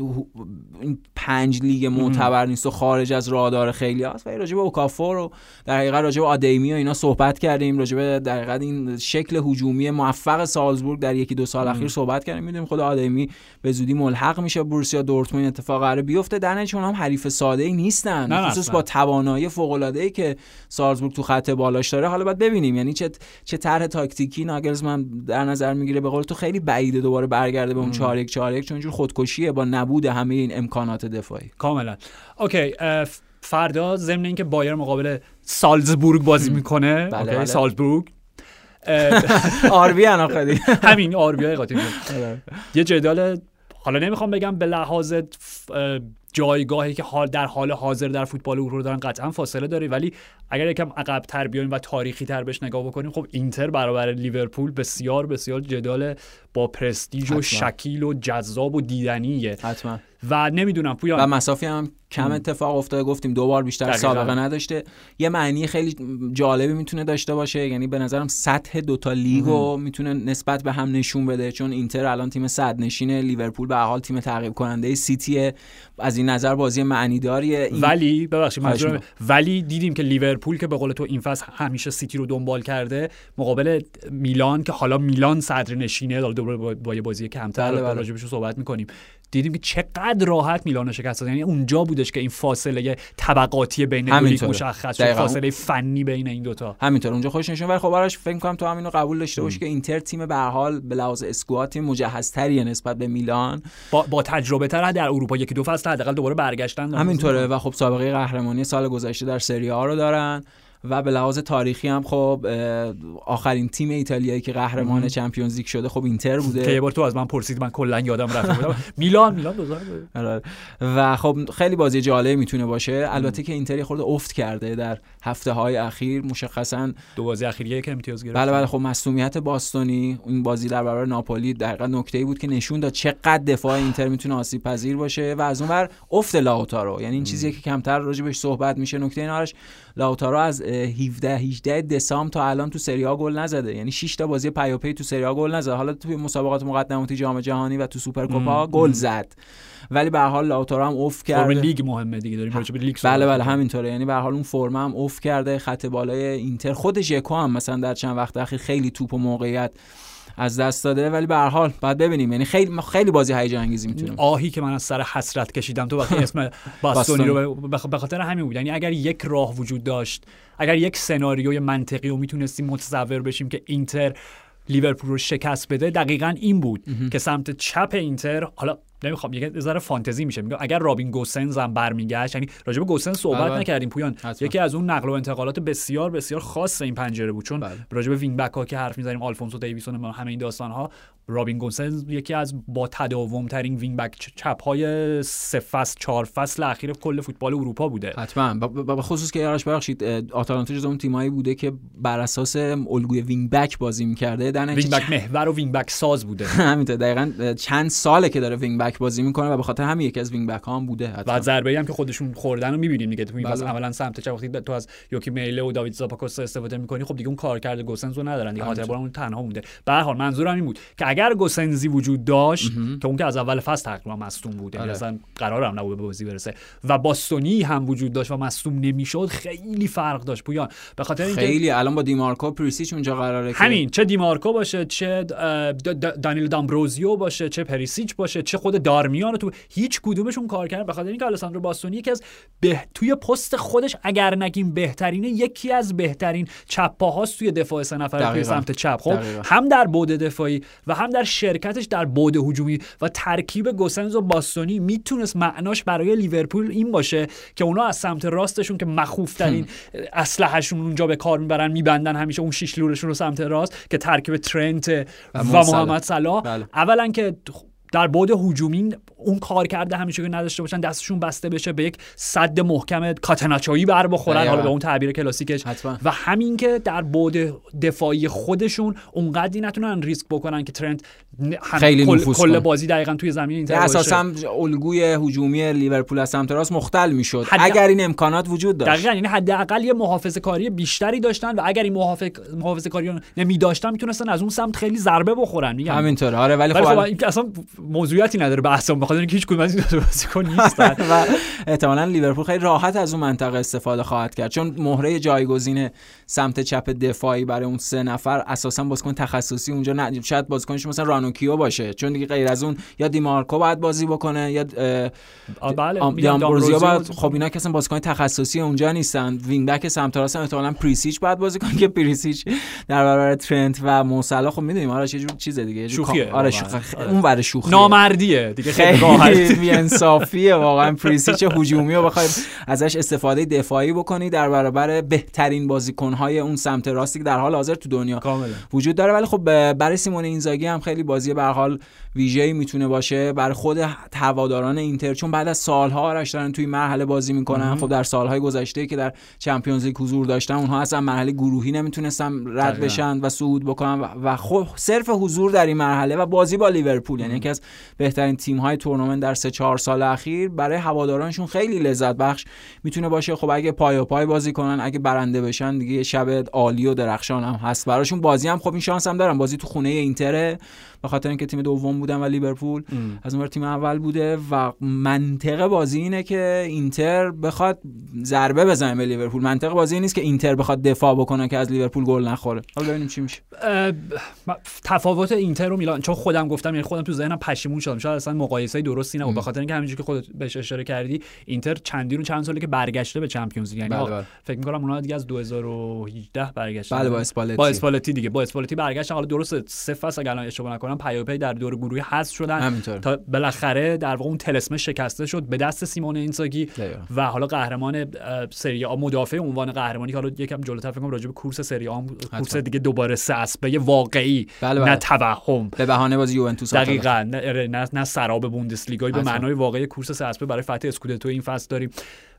این پنج لیگ معتبر نیست و خارج از رادار خیلی هست، ولی راجع به اوکافور و در حقیقت راجع به آدیمی و اینا صحبت کردیم، راجع به در حقیقت این شکل هجومی موفق سالزبورگ در یکی دو سال اخیر صحبت کردیم. میدونیم خود آدیمی به زودی ملحق میشه بروسیا دورتموند، اتفاق قراره بیفته، در نتیجه اونها هم حریف ساده ای نیستن، خصوصا با توانایی فوق العاده ای که سالزبورگ تو خط بالاش داره. حالا بعد ببینیم یعنی چه چه طرح تاکتیکی ناگلزمن در نظر میگیره. به قول تو خیلی بعیده دوباره برگرده به اون چهار یک چهار یک، چون جور خودکشیه با نبود همه این امکانات دفاعی. کاملا اوکی. فردا ضمن اینکه بایر مقابل سالزبورگ بازی میکنه، بله اوکی بله. سالزبورگ آروی انا خیلی همین آروی قاطی میکنه. یه جدال، حالا نمیخوام بگم به لحاظ جایگاهی که حال در حال حاضر در فوتبال اروپا دارن قطعا فاصله داره، ولی اگر یکم عقب‌تر بیایم و تاریخی تر بهش نگاه بکنیم، خب اینتر برابر لیورپول بسیار بسیار جدال با پرستیژ و شکل و جذاب و دیدنیه، حتما. و نمیدونم پویان، و مسافی هم کم اتفاق افتاده، گفتیم دو بار بیشتر سابقه نداشته، یه معنی خیلی جالبی میتونه داشته باشه، یعنی به نظرم سطح دوتا لیگو میتونه نسبت به هم نشون بده، چون اینتر الان تیم صدرنشینه، لیورپول به هر حال تیم تعقیب کننده سیتیه، از این نظر بازی معنی داریه. ولی ببخشید منظورم، ولی دیدیم که لیورپول که به قول تو این فصل همیشه سیتی رو دنبال کرده، مقابل میلان که حالا میلان صدرنشینه، دوباره با یه بازی کمتر راجبش صحبت میکنیم، دیدیم که چقدر راحت میلان شکست داد. یعنی اونجا بودش که این فاصله طبقاتی بین لیگ مشخص شد، فاصله فنی بین این دوتا. همینطور اونجا خودش نشون. ولی خب براش فکر کنم تو همینو قبول داشته باشی که اینتر تیم به هر حال به لحاظ اسکواد مجهزتری نسبت به میلان، با, با تجربه تر در اروپا یکی دو فصل حداقل دوباره برگشتن. همینطوره. و خب سابقه قهرمانی سال گذشته در سری آ رو دارن و به لحاظ تاریخی هم خب آخرین تیم ایتالیایی که قهرمان مم. چمپیونز لیگ شده خب اینتر بوده. که یه بار تو از من پرسید من کلا یادم رفته بودم. میلان میلان دوزاره. و خب خیلی بازی جالب میتونه باشه. البته مم. که اینتر خورده افت کرده در هفته‌های اخیر، مشخصاً دو بازی اخیر که امتیاز گرفت. بله بله خب مصونیت باستونی، این بازی در برابر ناپولی دقیقاً نکته‌ای بود که نشون داد چقدر دفاع اینتر میتونه آسیب پذیر باشه. و از اون ور افت لاوتارو، یعنی این چیزیه که کمتر راجعش صحبت میشه. نکته اینارش لاوتارو از هفده هجده دسامبر تا الان تو سری آ گل نزده، یعنی شش تا بازی پیاپی تو سری آ گل نزده. حالا تو مسابقات مقدماتی جام جهانی و تو سوپرکوپا گل زد، ولی به هر حال لاوتارو هم اوف کرده. فرم لیگ مهمه دیگه، داریم راجع به لیگ صحبت. بله بله همینطوره. یعنی به هر حال اون فرم هم اوف کرده. خط بالای اینتر خود ژکو هم مثلا در چند وقت اخیر خیلی توپ و موقعیت از دست داده، ولی به هر حال بعد ببینیم. یعنی خیلی خیلی بازی هیجان انگیزی میتونه. آهی که من از سر حسرت کشیدم تو وقتی اسم باستونی رو به خاطر همین بود. یعنی اگر یک راه وجود داشت، اگر یک سناریوی منطقی رو میتونستیم متصور بشیم که اینتر لیورپول رو شکست بده، دقیقاً این بود که سمت چپ اینتر، حالا نمیخوام یه ذره فانتزی میشه، میگم اگر رابین گوسنز هم برمیگشت. یعنی راجع به گوسنز صحبت نکردیم پویان، یکی از اون نقل و انتقالات بسیار بسیار خاص این پنجره بود، چون راجع به وینگ بک ها که حرف میزنیم، آلفونسو دیویسون، همه این داستان ها، رابین گوسنز یکی از با تداوم ترین وینگ بک چپ های سه فصل چهار فصل اخیر کل فوتبال اروپا بوده. حتما به خصوص که یارش ببخشید آتالانتا جزو اون تیمایی بوده که بر اساس الگوی وینگ بک بازی میکرده، وینگ بک محور و وینگ بک ساز بوده. همینطور دقیقاً چند ساله که داره وینگ بک بازی میکنه و به خاطر همین یکی از وینگ بک ها هم بوده. حتما. و ضربه‌ای هم که خودشون خوردن رو میبینیم دیگه تو این فاز. اولا سمت چپ وقتی تو از یوکی میله و داوید زاپاکوستا استفاده میکنی، خب دیگه اون کارکرد گوسنز رو ندارن دیگه، خاطر اون تنها مونده. به هر حال منظورم این بود که اگر گوسنزی وجود داشت که اون که از اول فصل تقریبا مصدوم بود، یعنی اصلا قرارم نبود به بازی برسه، و باستونی هم وجود داشت و مصدوم نمیشد، خیلی فرق داشت پویان. به خاطر اینکه خیلی الان با دیمارکو پریسیچ اونجا قراره که همین چه دیمارکو باشه، چه دانیل دامبروزیو باشه، چه پریسیچ باشه، چه خود دارمیان، تو هیچ کدومشون کار کردن. به خاطر اینکه الساندرو باستونی یکی از به... توی پست خودش اگر نگیم بهترینه، یکی از بهترین چپاهاست توی دفاع سه نفره توی سمت چپ. خب هم در بعد دفاعی و هم در شرکتش در بعد هجومی، و ترکیب گوسنز و باستونی میتونست معناش برای لیورپول این باشه که اونا از سمت راستشون که مخوف ترین اسلحه‌شون اونجا به کار میبرن، میبندن همیشه اون شیش لورشون رو سمت راست که ترکیب ترنت و, و محمد صلاح. بله. اولا که در بعد هجومی اون کار کرده همیشه که نداشته باشن، دستشون بسته بشه به یک سد محکم کاتناچایی بر بخورن، حالا به اون تعبیر کلاسیکش. حتما. و همین که در بعد دفاعی خودشون اونقدی نتونن ریسک بکنن که ترنت خیلی کل, کل بازی دقیقاً توی زمین اینتر باشه. اساساً الگوی هجومی لیورپول از سمت راست مختل میشد اگر این امکانات وجود داشت. دقیقاً. یعنی حداقل یه محافظه‌کاری بیشتری داشتن و اگر این محافظ محافظه‌کاری نمی‌داشتن میتونستن از اون سمت خیلی ضربه بخورن. میگم همینطوره. آره ولی خب اصلا موضوعیتی نداره بحثم، بخاطر اینکه هیچ کدوم از این دو بازیکن نیستن و احتمالاً لیورپول خیلی راحت از اون منطقه استفاده خواهد کرد، چون مهره جایگزین سمت چپ دفاعی برای اون سه نفر اساساً بازیکن تخصصی اونجا نه، شاید بازیکنش مثلا رانوکیو باشه، چون دیگه غیر از اون یا دیمارکو باید بازی بکنه یا دیامبروزیو باید. خب اینا که اصلا بازیکن تخصصی اونجا نیستن. وینگ بک سمت راست احتمالاً پریسیچ باید بازی کنه که پریسیچ در برابر ترنت و موسلا خب می‌دونیم آره چه جور چیزه دیگه. آره اون ور شوخی نامردیه دیگه، خیلی راحت بی‌انصافیه واقعا. پریسیچ هجومی رو بخواید ازش استفاده دفاعی بکنی در برابر بهترین بازیکن‌های اون سمت راستی که در حال حاضر تو دنیا کاملا وجود داره. ولی خب برای سیمون اینزاگی هم خیلی بازی به هر حال ویژه‌ای میتونه باشه برای خود هواداران اینتر، چون بعد از سال‌ها آرش دارن توی مرحله بازی میکنن. خب در سال‌های گذشته که در چمپیونز لیگ حضور داشتن، اونها اصلا مرحله گروهی نمیتونستن رد بشن و صعود بکنن و خب صرف حضور در این مرحله و بازی با لیورپول، یعنی یکی از بهترین تیم‌های تورنمنت در سه چهار سال اخیر، برای هوادارانشون خیلی لذت بخش میتونه باشه. خب اگه پای و پای بازی کنن، اگه برنده بشن دیگه شب عالی و درخشان هم هست براشون. بازی هم خب این شانس هم دارن، بازی تو خونه اینتره به خاطر اینکه تیم دوم بودن و لیورپول ام. از اون تیم اول بوده و منطقه بازی اینه که اینتر بخواد ضربه بزنه به لیورپول. منطقه بازی نیست که اینتر بخواد دفاع بکنه که از لیورپول گل نخوره. حالا ببینیم چی میشه. تفاوت اینتر و میلان، چون خودم گفتم، یعنی خودم تو ذهنم پشیمون شدم، شاید اصلا مقایسه‌ای درستی نبود، به خاطر اینکه همینجوری که خودت بهش اشاره کردی اینتر چندین چند ساله که برگشته به چمپیونز لیگ، یعنی بله بله. فکر می‌کنم اونها دیگه از دو هزار و هجده برگشتن، بله با اسپالتی با اسپالتی دیگه با اسپالتی برگشتن. حالا درست صفر است اگه الان اشتباه نکنم، پیاپی در دور گروهی حذف شدن همینطور. تا بالاخره در واقع اون تلسمه شکسته شد به دست سیمون اینزاگی و حالا قهرمان سری آ، مدافع عنوان قهرمانی، حالا یکم جلوتر فکر کنم راجع به کورس سری آ، کورس دیگه دوباره سه اسبه واقعی نه توهم به بهانه بازی یوونتوس، دقیقاً نه نه سراب بوندسلیگا به معنای واقعی کورس سه اسبه برای فتح اسکودتو این فصل داریم.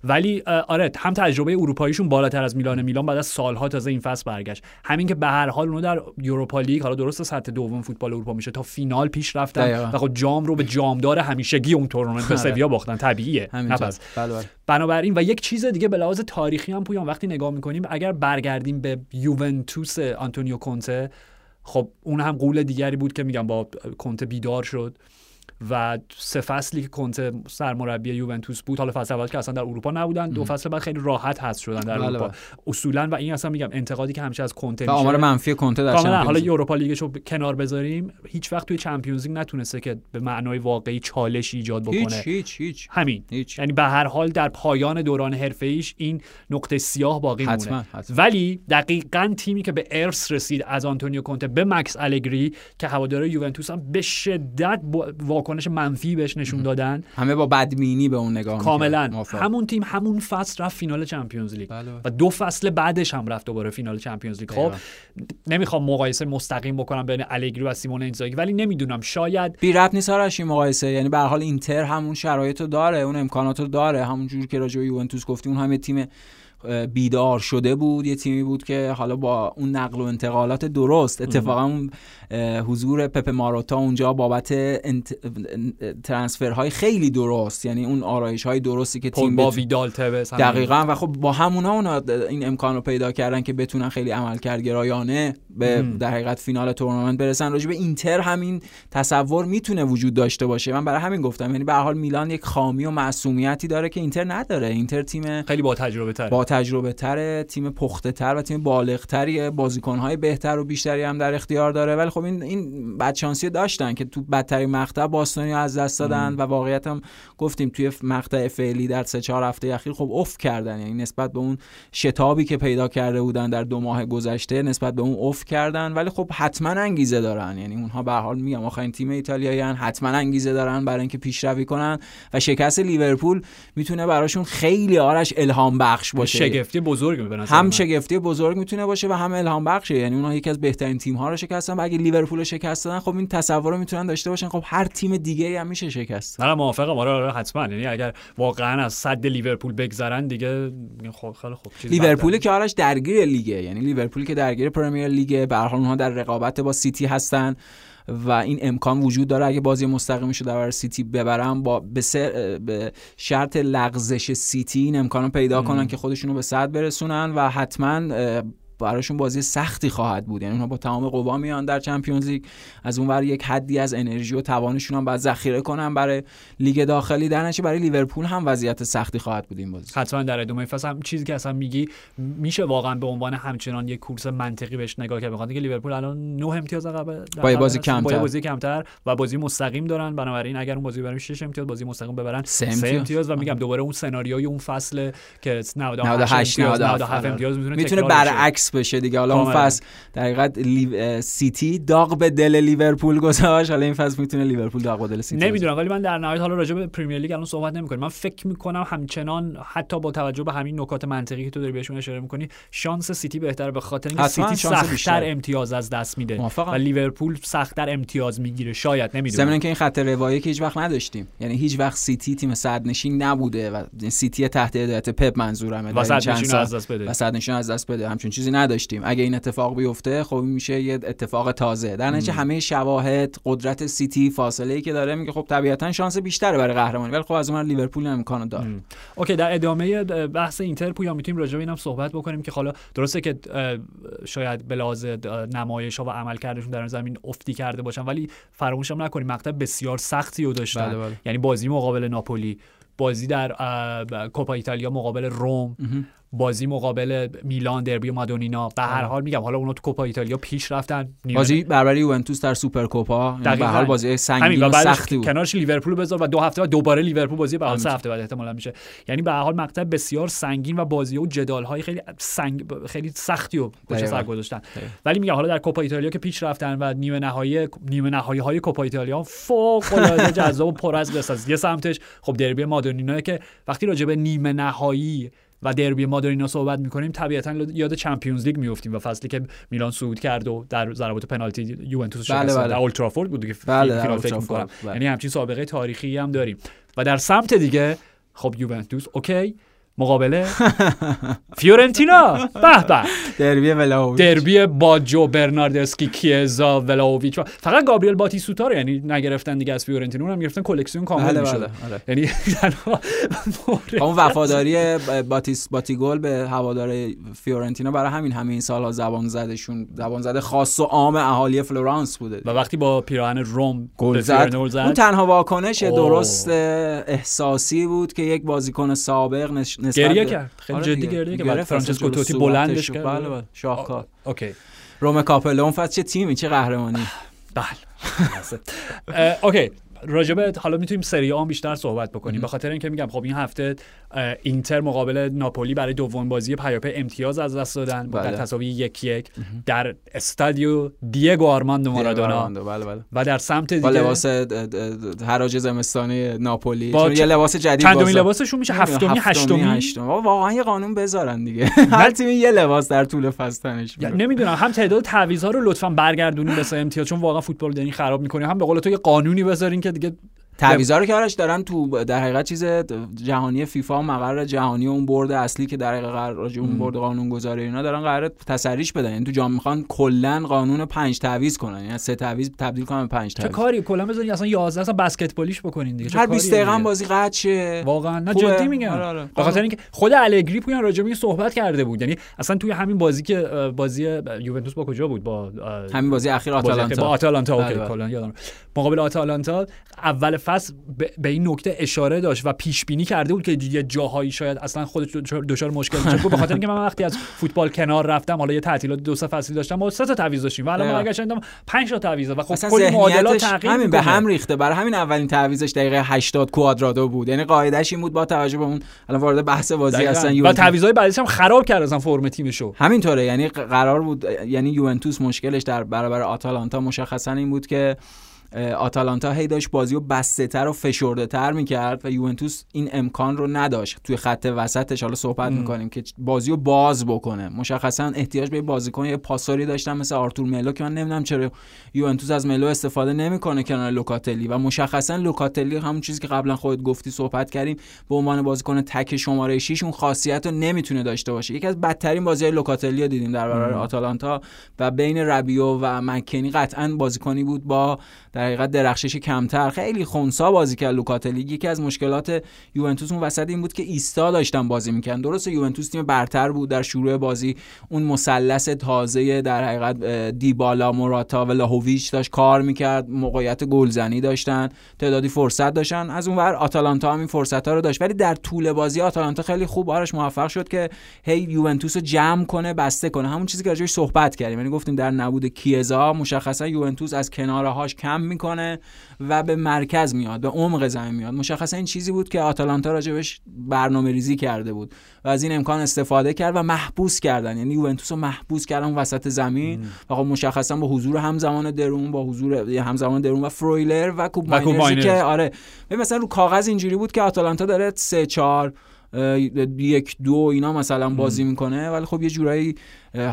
ولی آره هم تجربه اروپاییشون بالاتر از میلان، میلان بعد از سالها تازه این فصل برگشت، همین که به هر حال اونها در اروپا لیگ، حالا درسته سطح دوم فوتبال اروپا میشه، تا فینال پیش رفتن و خب جام رو به جامدار همیشگی اون تورنمنت به سویا باختن، طبیعیه. پس بنابراین و یک چیز دیگه به لحاظ تاریخی هم پویان وقتی نگاه میکنیم، اگر برگردیم به یوونتوس آنتونیو کونته، خب اون هم قول دیگری بود که میگم با کونته بیدار شد و سه فصلی که کنته سرمربی یوونتوس بود، حالا فصل اول که اصلا در اروپا نبودن، دو فصل بعد خیلی راحت حذف شدن در بله اروپا بله. اصولا و این اصلا میگم انتقادی که همیشه از کنته میشه، آمار منفی کنته در چمپیونز، حالا اروپا لیگشو کنار بذاریم، هیچ وقت توی چمپیونز لیگ نتونسته که به معنای واقعی چالش ایجاد بکنه، هیچ هیچ هیچ همین، یعنی به هر حال در پایان دوران حرفه‌ایش این نقطه سیاه باقی مونه. ولی دقیقاً تیمی که به ارث رسید از آنتونیو کنته به مکس الگری که هوادارهای یوونتوس هم به شدت واکنش منفی بهش نشون دادن، همه با بدبینی به اون نگاه کاملا، همون تیم همون فصل رفت فینال چمپیونز لیگ و دو فصل بعدش هم رفت دوباره فینال چمپیونز لیگ. خب نمیخوام مقایسه مستقیم بکنم بین الگری و سیمون اینزاگی، ولی نمیدونم شاید بی ربط نیست آرش این مقایسه، یعنی به هر حال اینتر همون شرایطو داره، اون امکاناتو داره، همون جور که راجع به یوونتوس گفتیم اون همه تیم بیدار شده بود، یه تیمی بود که حالا با اون نقل و انتقالات درست، اتفاقا اون حضور پپ ماروتا اونجا بابت انت... ترانسفرهای خیلی درست، یعنی اون آرایش‌های درستی که تیم با ویدال تبس دقیقاً و خب با همونا اونا این امکان رو پیدا کردن که بتونن خیلی عملکردگرایانه به در حقیقت فینال تورنمنت برسن. راجع به اینتر همین تصور میتونه وجود داشته باشه، من برای همین گفتم، یعنی به هر حال میلان یک خامی و معصومیتی داره که اینتر نداره، اینتر تیم خیلی با تجربه تره. با تجربه تره، تیم پخته تر و تیم بالغتریه، بازیکن‌های بهتر و بیشتری هم در اختیار داره، ولی خب این این بدشانسی داشتن که تو بدترین مقطع باستونی از دست دادن و واقعیت هم گفتیم توی مقطع فعلی در سه چهار هفته اخیر خب افت کردن، یعنی نسبت به اون شتابی که پیدا کرده بودن در دو ماه گذشته نسبت به اون افت کردن، ولی خب حتما انگیزه دارن، یعنی اونها به هر حال میگم آخرین تیم ایتالیایی ان، حتما انگیزه دارن برای اینکه پیشروی کنن و شکست لیورپول میتونه براشون خیلی آرش الهام بخش باشه، شگفتی بزرگ به نظر هم من. شگفتی بزرگ میتونه باشه و هم الهام بخشه، یعنی اونها یکی از بهترین تیم ها رو شکستن و اگه لیورپول رو شکست دادن خب این تصور رو میتونن داشته باشن خب هر تیم دیگه‌ای هم میشه شکست. منم موافقم، آره آره حتما، یعنی اگر واقعا از صد لیورپول بگذرن دیگه خب خیلی خوب چیز لیورپول که آرش درگیر لیگه، یعنی لیورپول که درگیر پرمیر لیگه، به هر حال اونها در رقابت با سیتی هستن و این امکان وجود داره اگه بازی مستقیمشو در برابر سیتی ببرن با به, سر... به شرط لغزش سیتی این امکانو پیدا کنن ام. که خودشونو به صدر برسونن و حتما براشون بازی سختی خواهد بود، یعنی اونها با تمام قوا میان در چمپیونز لیگ، از اونور یک حدی از انرژی و توانشون هم باید ذخیره کنن برای لیگ داخلی، در نتیجه برای لیورپول هم وضعیت سختی خواهد بود این بازی. حتما در ادامه فصل هم چیزی که اصلا میگی میشه واقعا به عنوان همچنان یک کورس منطقی بهش نگاه کرد، بخاطر اینکه لیورپول الان نه امتیاز عقب با بازی کمتر با بازی کمتر و بازی مستقیم دارن، بنابراین اگر اون بازی برام شش امتیاز بازی مستقیم ببرن سه امتیاز, سه امتیاز و میگم دوباره اون سناریوی اون فصل که نود و هشت نود و هفت امتیاز میتونه برعکس بشه دیگه. حالا اون فصل دقیقاً لیو... سیتی داغ به دل لیورپول گذاشت، حالا این فصل میتونه لیورپول داغ به دل سیتی. نمیدونم، ولی من در نهایت حالا راجع به پرمیر لیگ الان صحبت نمی‌کنم، من فکر می‌کنم همچنان حتی با توجه به همین نکات منطقی که تو داری بهشون اشاره می‌کنی شانس سیتی بهتره، به خاطر اینکه سیتی سخت‌تر امتیاز از دست میده و لیورپول سخت‌تر امتیاز میگیره، شاید نمیدونم، ضمن که این خط روایی که هیچ وقت نداشتیم، یعنی هیچ وقت سیتی تیم صدرنشین نبوده و سیتی تحت هدایت پپ منظورمه صدرنشین از دست بده، همچین چیزی نداشتیم. اگه این اتفاق بیفته خب میشه یه اتفاق تازه، در نتیجه همه شواهد قدرت سیتی فاصله‌ای که داره میگه خب طبیعتاً شانس بیشتره برای قهرمانی، ولی خب از اون لیورپول امکانو داره. اوکی، در ادامه بحث اینتر پویا میتونیم راجع به اینم صحبت بکنیم که حالا درسته که شاید به لحاظ نمایش‌ها و عملکردشون در زمین افتی کرده باشن، ولی فراموش هم نکنیم مقطع بسیار سختی رو داشتن، بله بله. یعنی بازی مقابل ناپولی، بازی در کوپا ایتالیا مقابل روم، بازی مقابل میلان، دربی مادونینا. به هر حال میگم حالا اونا تو کوپا ایتالیا پیش رفتن، بازی برابر یوونتوس در سوپر کوپا، به هر بازی سنگین و سختی بود. کنارش لیورپول بذار و دو هفته بعد دوباره لیورپول بازی به هفته بعد احتمالاً میشه. یعنی به هر حال مقطع بسیار سنگین و بازی و جدال‌های خیلی سنگ خیلی سختی رو پشت سر گذاشتن. ولی میگم حالا در کوپا ایتالیا که پیش رفتن و نیمه نهایی نیمه نهایی‌های کوپا ایتالیا فوق‌العاده جذاب و پر از قصه است. یه سمتش خب دربی مادونینا که وقتی راجع به نیمه نهایی و دربی مادونینا صحبت می‌کنیم طبیعتاً یاد چمپیونز لیگ می‌افتیم و فصلی که میلان صعود کرد و در ضربات پنالتی یوونتوس شکست داد. بله اولترافورد بود که فینال فکر می‌کنم. یعنی همچین سابقه تاریخی هم داریم. و در سمت دیگه خب یوونتوس اوکی مقابله فیورنتینا به به دربی ولاویچ، دربی باجو برناردسکی کیزا ولاویچ. فقط گابریل باتیستوتا رو یعنی نگرفتن دیگه از فیورنتینا، اونم گرفتن کلکسیون کامل میشد. یعنی اون وفاداری باتیس باتیگول به هوادار فیورنتینا برای همین همه این سالها زبان زدشون زبان زده خاص و عام اهالی فلورانس بوده و وقتی با پیراهن روم گل زد اون تنها واکنش درست احساسی بود که یک بازیکن سابق گریه کرد. خیلی جدی گریه کرد. فرانچسکو توتی بلندش کرد. بله بله شاهکار. اوکی. روم کاپلون فقط چه تیمی، چه قهرمانی. بله. اوکی. راجبه حالا میتونیم سری آ بیشتر صحبت بکنیم به خاطر اینکه میگم خب این هفته اینتر مقابل ناپولی برای دومین بازی پیاپی امتیاز از دست دادن با تساوی یک یک در استادیو دیگو آرماندو مارادونا و در سمت دیگه با لباس حراج زمستانی ناپولی چون یه لباس جدید چند لباسشون میشه هفتمی هشتمی هشتمی واقعا یه قانون بذارن دیگه هر تیم یه لباس در طول فصل تنش میره. نمیدونم هم تعداد تعویض‌ها رو لطفاً برگردونین بس امتیاز چون واقعا فوتبال دارین خراب می‌کنین، هم به قول تو یه قانونی بذارین که دیگه تعویضا رو که آرش دارن تو در حقیقت چیز جهانی فیفا و مقر جهانی اون برد اصلی که در حقیقت راجع اون برد قانون‌گذاری اینا دارن قراره تسریش بدن. یعنی تو جام میخوان کلا قانون پنج تعویض کنن، یعنی سه تعویض تبدیل کنن به پنج تعویض. چه کاری کلا بزنین اصلا یازده اصلا بسکتبالیش بکنین دیگه. هر بیست دقیقه بازی قد شه واقعا. نه جدی میگم به خاطر اینکه خود الگری پویان راجع به این صحبت کرده بود. یعنی اصلا توی همین بازی که بازی یوونتوس با کجا بود با همین بازی اخیر آتالانتا با آتالانتا اوکی کلا یادم مقابل آتالانتا اول فصل به این نکته اشاره داشت و پیش بینی کرده بود که یه جاهایی شاید اصلا خودش دچار مشکل بشه. به خاطر اینکه من وقتی از فوتبال کنار رفتم حالا یه تعطیلات دو سه فصلی داشتم ما سه تا تعویض داشتیم و الان برگشتم پنج تا تعویض و خب کلی معادلات تغییر همین به هم ریخته. برای همین اولین تعویضش دقیقه هشتاد کوادرادو بود. یعنی قاعدهش این بود با توجه به اون الان وارد بحث بازی هستن و تعویضای بعدیش هم خراب کرد اصلا فرم تیمشو همینطوره. یعنی قرار بود یعنی یوونتوس مشکلش در برابر آتالانتا مشخصا این بود که آتالانتا هی داشت بازیو بسته‌تر و فشرده‌تر می‌کرد و یوونتوس این امکان رو نداشت توی خط وسطش. حالا صحبت ام. می‌کنیم که بازیو باز بکنه. مشخصاً احتیاج به بازیکن یه پاسوری داشتن مثل آرتور ملو که من نمی‌دونم چرا یوونتوس از ملو استفاده نمی‌کنه کنار لوکاتلی و مشخصاً لوکاتلی همون چیزی که قبلا خودت گفتی صحبت کردیم به عنوان بازیکن تک شماره شش اون خاصیت رو نمی‌تونه داشته باشه. یکی از بدترین بازی‌های لوکاتلی رو دیدیم در برابر آتالانتا و بین ربیو و مکنی قطعاً بازیکنی بود با در حقیقت درخشش کمتر. خیلی خونسا بازی کرد لوکاتلی. یکی از مشکلات یوونتوس اون وسط این بود که ایستا داشتن بازی میکردن. درسته یوونتوس تیم برتر بود در شروع بازی، اون مثلث تازه در حقیقت دیبالا موراتا و لاهویچ داشت کار میکرد، موقعیت گلزنی داشتن، تعدادی فرصت داشتن. از اون ور آتالانتا هم این فرصت ها رو داشت ولی در طول بازی آتالانتا خیلی خوب آرش موفق شد که هی یوونتوس رو جمع کنه، بسته کنه. همون چیزی که راجعش صحبت کردیم. یعنی گفتیم در نبود کیزا مشخصا یوونتوس از کنارهاش کم میکنه و به مرکز میاد، به عمق زمین میاد. مشخصا این چیزی بود که آتالانتا راجبش برنامه‌ریزی کرده بود و از این امکان استفاده کرد و محبوس کردن. یعنی یوونتوس رو محبوس کردن وسط زمین ام. و خب مشخصا با حضور همزمان درون با حضور همزمان درون و فرویلر و کوبماینرزی که آره مثلا رو کاغذ اینجوری بود که آتالانتا داره سه چهار یک دو اینا مثلا بازی میکنه ولی خب یه جورایی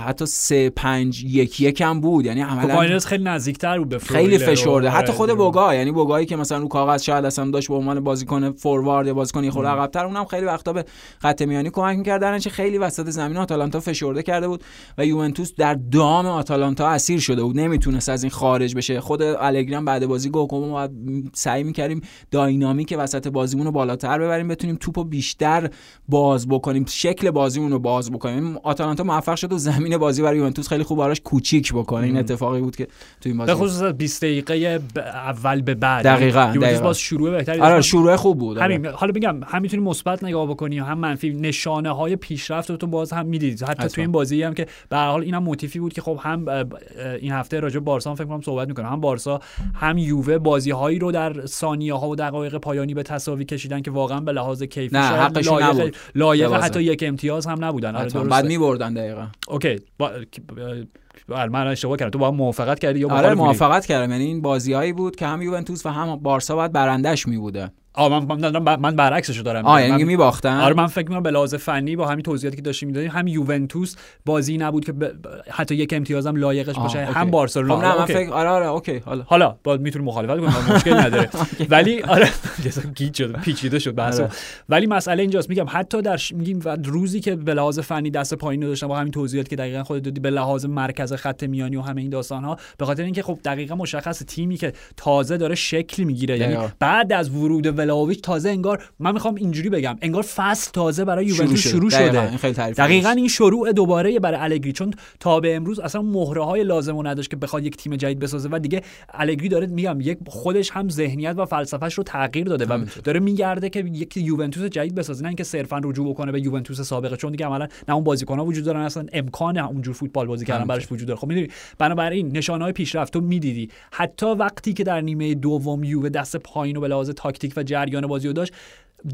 حتی سه پنج یک یک هم بود. یعنی عملا کوپاینرز خیلی نزدیکتر بود به خیلی فشرده. حتی خود بوگا یعنی بوگایی که مثلا رو کاغذ شاید اصلا داشت به عنوان بازیکن فوروارد یا بازیکن خورده عقب‌تر اونم خیلی وقتا به خط میانی کمک می‌کرد. درنچه خیلی وسط زمین آتالانتا فشرده کرده بود و یوونتوس در دام آتالانتا اسیر شده بود، نمیتونست از این خارج بشه. خود الگری هم بعد بازی گفت ما سعی می‌کردیم داینامیک وسط بازیمون رو بالاتر ببریم، بتونیم توپو بیشتر باز بکنیم، شکل بازیمون رو باز بکنیم. آتالانتا موفق شد و زمین بازی برای یوونتوس خیلی خوب براش کوچیک بکنه. این اتفاقی بود که تو این بازی به خصوص بیست دقیقه اول به بعد دقیقاً یوونتوس باز شروع بهتری داشت. آره شروع خوب بود. همین حالا بگم هم میتونی مثبت نگاه بکنی هم منفی، نشانه‌های پیشرفت رو تو باز هم می‌دید. حتی تو این بازی هم که به هر حال اینم موتیفی بود که خب هم این هفته راجع به بارسا فکر کنم صحبت می‌کنم، هم بارسا هم یووه بازی‌هایی رو در ثانیه‌ها و دقایق پایانی به تساوی کشیدن که واقعاً به لحاظ کیفی لایق لایق حتی یک امتیاز هم نبودن. آره درسته. بعد می‌بردن دقیقاً. اوکی با... من اشتباه کردم. تو با هم موافقت کردی یا مخالف؟ آره موافقت کردم. یعنی این بازی‌هایی بود که هم یوونتوس و هم بارسا باید برندش می‌بوده. آ من من برعکسش رو دارم. آره یعنی می‌باختن. آره من فکر می‌کنم به لحاظ فنی با همین توضیحاتی که داشتیم می‌دادیم هم یوونتوس بازی نبود که ب... حتی یک امتیاز هم لایقش باشه، هم بارسلونا. نه من فکر آره آره اوکی حالا حالا باید میتونی مخالفت کنی مشکل نداره. ولی آره گیج شد، پیچیده شد بحث. ولی مسئله اینجاست میگم حتی در میگیم روزی که به لحاظ فنی دست پایین داشتن با همین توضیحاتی که دقیقاً خودت دادی به لحاظ مرکز خط میانی و همه این داستان‌ها، به خاطر اینکه خب دقیقاً مشخص تیمی که تازه داره شکل می‌گیره، یعنی بعد از ورود ولاویچ تازه انگار من میخوام اینجوری بگم انگار فصل تازه برای یوونتوس شروع, شروع شده. دقیقاً این, دقیقاً این شروع دوباره برای الگری، چون تا به امروز اصلا مهره های لازمو نداشت که بخواد یک تیم جدید بسازه و دیگه الگری داره میگم یک خودش هم ذهنیت و فلسفهش رو تغییر داده و داره میگرده که یک یوونتوس جدید بسازه، نه اینکه صرفا رجوع بکنه به یوونتوس سابقه، چون دیگه عملا نه اون بازیکن‌ها وجود دارن اصلا امکان اونجور فوتبال بازی کردن براش وجود داره. خب میدونی بنابراین نشانه های پیشرفت رو میدیدی حتی وقتی که در نیمه دوم یووه دست پایینو به لحاظ تاکتیک جریان بازی رو داشت،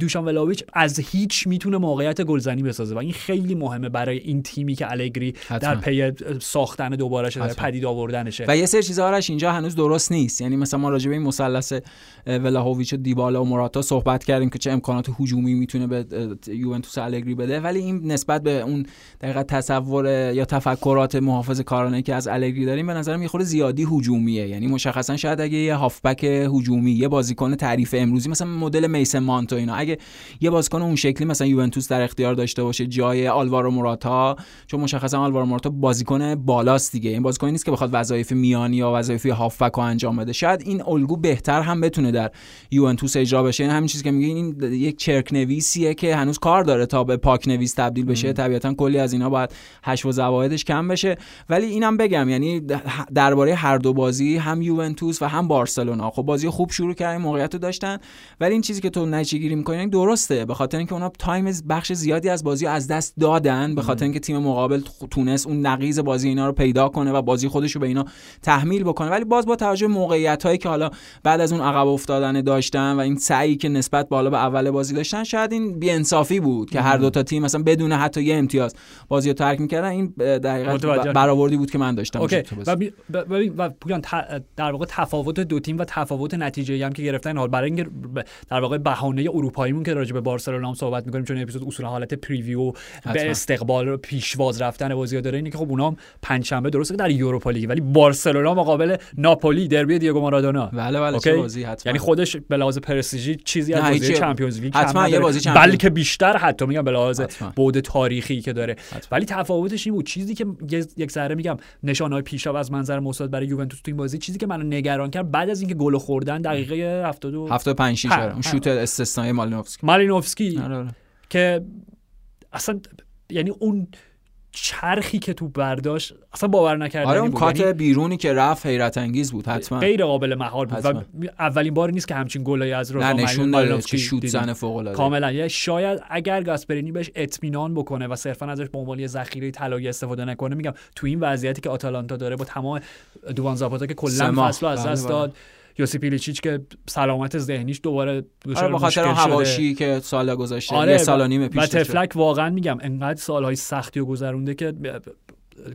دوشان ولاویچ از هیچ میتونه موقعیت گلزنی بسازه و این خیلی مهمه برای این تیمی که الگری در پی ساختن دوباره شده، پدید آوردنشه. و یه سری چیزا آرش اینجا هنوز درست نیست، یعنی مثلا ما راجع به این مثلث ولاهویچ و دیبالا و موراتا صحبت کردیم که چه امکانات هجومی میتونه به یوونتوس الگری بده، ولی این نسبت به اون دقیقاً تصور یا تفکرات محافظه‌کارانه که از الگری داریم به نظر من یه خورده زیادی هجومیه. یعنی مشخصا شاید اگه یه هافبک هجومی، یه بازیکن تعریف امروزی مثلا مدل میسن مانتو اینا، اگه یه بازیکن اون شکلی مثلا یوونتوس در اختیار داشته باشه جای آلوارو موراتا، چون مشخصا آلوارو موراتا بازیکن بالاست دیگه، این بازیکنی نیست که بخواد وظایف میانی یا وظایف هافبک رو انجام بده، شاید این الگو بهتر هم بتونه در یوونتوس اجرا بشه. این همین چیزی که میگه این یک چرکنویسیه که هنوز کار داره تا به پاکنویس تبدیل بشه. طبیعتا کلی از اینا باید هش و زوایدش کم بشه. ولی اینم بگم یعنی درباره هر دو بازی هم یوونتوس و هم بارسلونا خب بازی خوب شروع کردن، موقعیت رو داشتن، ولی این چیزی که تو نچگیری می‌کنن درسته، به خاطر اینکه اونا تایم بخش زیادی از بازی از دست دادن، به خاطر اینکه تیم مقابل تونست اون نقیض بازی اینا رو پیدا کنه و بازی خودش رو به اینا تحمیل بکنه. ولی باز با توجه به موقعیت‌هایی که حالا بعد از اون عقب افتادن داشتن و این سعی که نسبت به حالا به اول بازی داشتن، شاید این بی‌انصافی بود که هر دو تا تیم مثلا بدون حتی یه امتیاز بازی رو ترک می‌کردن. این دقیقاً برآوردی بود که من داشتم. اوکی و بی... و پویان در واقع تفاوت دو تیم و تفاوت نتیجه‌ای هم که گرفتن، حال برای اینکه در واقع بهانه اروپاییمون که راجع به بارسلونا هم صحبت می‌کنیم چون اپیزود اصولا حالت پریویو به استقبال و پیشواز رفتن بازی‌ها داره، اینه که خب اونام پنجشنبه درسته در یوروپا لیگ، ولی بارسلونا مقابل ناپولی دربی دیگو مارادونا، بله بله چه بازی، حتما یعنی خودش به لحاظ پرستیژی چیزی از بازی چمپیونز لیگ حتما یه بازی چمپیونز، بلکه بیشتر حتی میگم به لحاظ بعد تاریخی که داره حتما. ولی تفاوتش این بود، چیزی که یک ذره میگم نشانه‌های پیشرفت از منظر مساعد برای یوونتوس تو این بازی، چیزی که منو نگران کرد بعد از اینکه گل خوردن دقیقه هفتاد و پنج شیش اون شوت استثنایی مالینوفسکی مالینوفسکی که اصلا یعنی اون چرخی که تو برداشت اصلا باور نکردنی آره بود. اون کات بیرونی که رفت حیرت انگیز بود، حتما غیر قابل محال بود حتما. و اولین بار نیست که همچین گلای از رو مالینوفسکی شوت زنه فوق العاده کاملا. شاید اگر گاسپرینی بهش اطمینان بکنه و صرفا ازش به عنوان ذخیره طلایی استفاده نکنه، میگم تو این وضعیتی که آتالانتا داره با تمام دوان زاپاتا که کلا فصل از دست داد، یوسی پیلیچیچ که سلامت ذهنیش دوباره دچار مشکل شده، آره بخاطر حواشی که سال گذشته آره یه سال و نیم پیش شد. و تفلک واقعا میگم انقدر سالهای سختی رو گذرونده که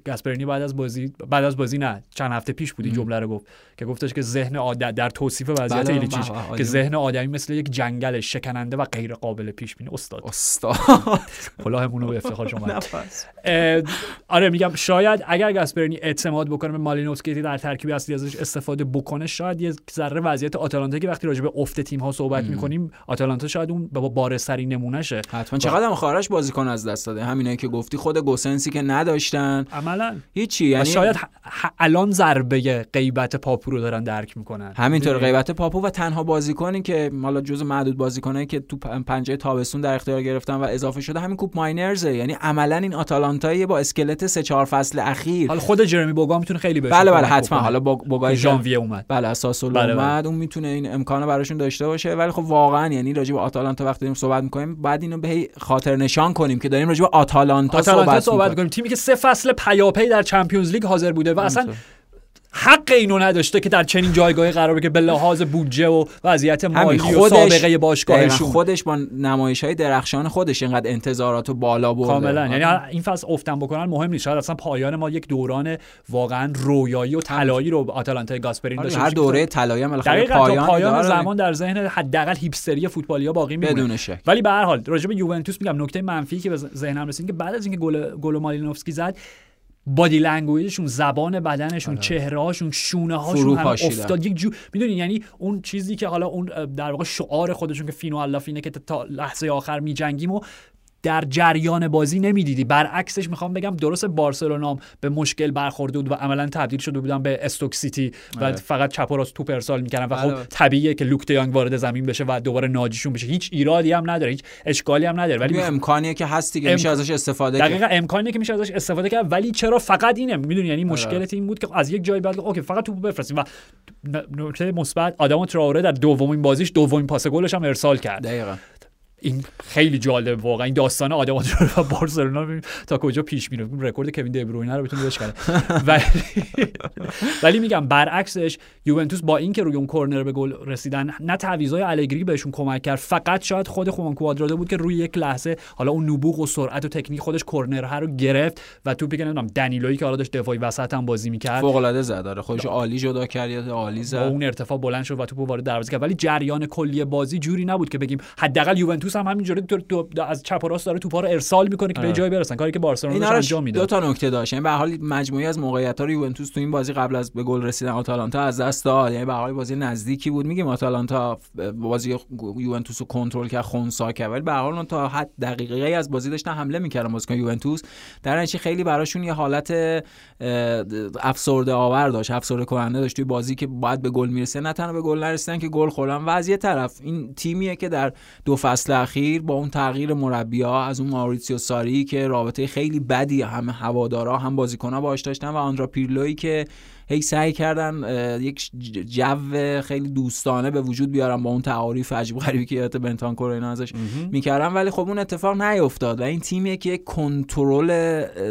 گاسپرینی بعد از بازی بعد از بازی نه چند هفته پیش بودی جمله رو گفت که گفتش که ذهن آدم در توصیف وضعیت ایلیچیچ که ذهن آدمی مثل یک جنگل شکننده و غیر قابل پیش بینی. استاد استاد کلاهمون رو به افتخار شما. آره میگم شاید اگر گاسپرینی اعتماد بکنه به مالینوفسکی در ترکیب اصلی ازش استفاده بکنه، شاید یه ذره وضعیت آتالانتا که وقتی راجع به افت تیم ها صحبت می‌کنیم، آتالانتا شاید اون با بارسری نمونهشه. حتما چقدرم خارش بازیکن از دست داده، همینایی که گفتی، خود گوسنسی که نداشتن عملا هیچی، یعنی شاید الان ضربه غیبت پاپو رو دارن درک میکنن. همینطور غیبت پاپو و تنها بازیکنی که حالا جزو معدود بازیکنایی که تو پنجه تابستون در اختیار گرفتن و اضافه شده همین کوپ ماینرز، یعنی عملا این آتالانتایی با اسکلت سه چهار فصل اخیر. حالا خود جرمی بوگا میتونه خیلی بشه. بله بله حتما. حالا بوگای ژانویه اومد. بله اساساً اومد، اون میتونه این امکانو براشون داشته باشه. ولی خب واقعا یعنی راجع به آتالانتا وقتی داریم صحبت میکنیم بعد اینو به خاطر نشان کنیم که داریم راجع به آتالانتا صحبت میکنیم، تیمی که سه فصل پیاپی در چمپیونز لیگ حاضر بوده و اصلا حق اینو نداشته که در چنین جایگاهی قرار بگیره به لحاظ بودجه و وضعیت مالی و سابقه باشگاهشون. خودش با نمایش‌های درخشان خودش اینقدر انتظاراتو بالا برده کاملا، یعنی این فصل افتن بکنن مهم نیست. شاید اصلا پایان ما یک دوران واقعا رویایی و طلایی رو آتالانتای گاسپرینی داشته. هر دوره طلایی هم بالاخره پایان پایان زمان در ذهن حداقل هیپستری فوتبالیا باقی میمونه. ولی به هر حال راجع به یوونتوس میگم نکته منفی که به ذهنم رسید که بعد از اینکه گل گل مالینوفسکی زد بادی لنگویجشون، زبان بدنشون، چهره‌هاشون، شونه‌هاشون هم افتاد یک جو، میدونین یعنی اون چیزی که حالا اون در واقع شعار خودشون که فینو الافینه که تا لحظه آخر می‌جنگیم و در جریان بازی نمیدیدی. برعکسش میخوام بگم درست بارسلونا به مشکل برخورده بود و عملا تبدیل شده بودن به استوک سیتی و آه. فقط چپ و راست توپ ارسال میکردن و خب طبیعیه که لوک دیانگ وارد زمین بشه و دوباره ناجیشون بشه. هیچ ایرادی هم نداره، هیچ اشکالی هم نداره، ولی امکانیه که هست دیگه، ام... میشه ازش استفاده کرد. دقیقاً امکانیه که میشه ازش استفاده کرد. ولی چرا فقط اینه میدونی، یعنی مشکلت این بود که از یک جای بعد اوکی فقط توپ بفرستیم و نکته مثبت آدمو تراوره در دومین بازیش دومین پاس گلش هم ارسال کرد. دقیقاً این خیلی جالب واقعا این داستان آدمات رو بارسلونا ببین تا کجا پیش میره، رکورد کوین دی بروینه رو بتونه بشکنه. ولی ولی میگم برعکسش یوونتوس با اینکه روی اون کورنر به گل رسیدن نه تعویضای الگری بهشون کمک کرد، فقط شاید خود خوان کوادرادو بود که روی یک لحظه حالا اون نبوغ و سرعت و تکنیک خودش کورنر ها رو گرفت و توپی که نمیدونم دنیلویی که حالا داشت دفاعی وسط هم بازی میکرد فوق العاده زد، آره خودش عالی جدا کرد، عالی زد، با اون ارتفاع بلند شد و توپو وارد دروازه کرد. ولی جریان کلی بازی جوری نبود که بگیم حداقل یوونتوس هم همینجوری تو از چپ و راست داره توپا رو ارسال میکنه که به جای برسن، کاری که بارسلونا داشت انجام میداد. دو تا نکته داشت، یعنی به هر حال مجموعه از موقعیت‌ها رو یوونتوس تو این بازی قبل از به گل رسیدن آتالانتا از دست داد، یعنی به هر حال بازی نزدیکی بود. میگیم آتالانتا بازی یوونتوس رو کنترل کرد، خونسا کرد، ولی به هر حال تا حد دقیقه ای از بازی داشتن حمله میکردن بازیکن یوونتوس، در نتیجه خیلی براشون یه حالت افسرده آور داشت، افسرده کننده داشت توی بازی که بعد به گل میرسه. نه تنها به گل نرسیدن که گل خوردن، وضعیت طرف این تیمیه که در دو فصل اخیر با اون تغییر مربی‌ها از اون ماوریتسیو ساری که رابطه خیلی بدی هم هوادارا هم بازیکن‌ها باهاش داشتن و آندرا پیرلویی که هی سعی کردن یک جو خیلی دوستانه به وجود بیارن با اون تعاریف عجیب غریبی که یادت بنتانکور اینا ازش میکردن، ولی خب اون اتفاق نیفتاد و این تیمیه که کنترل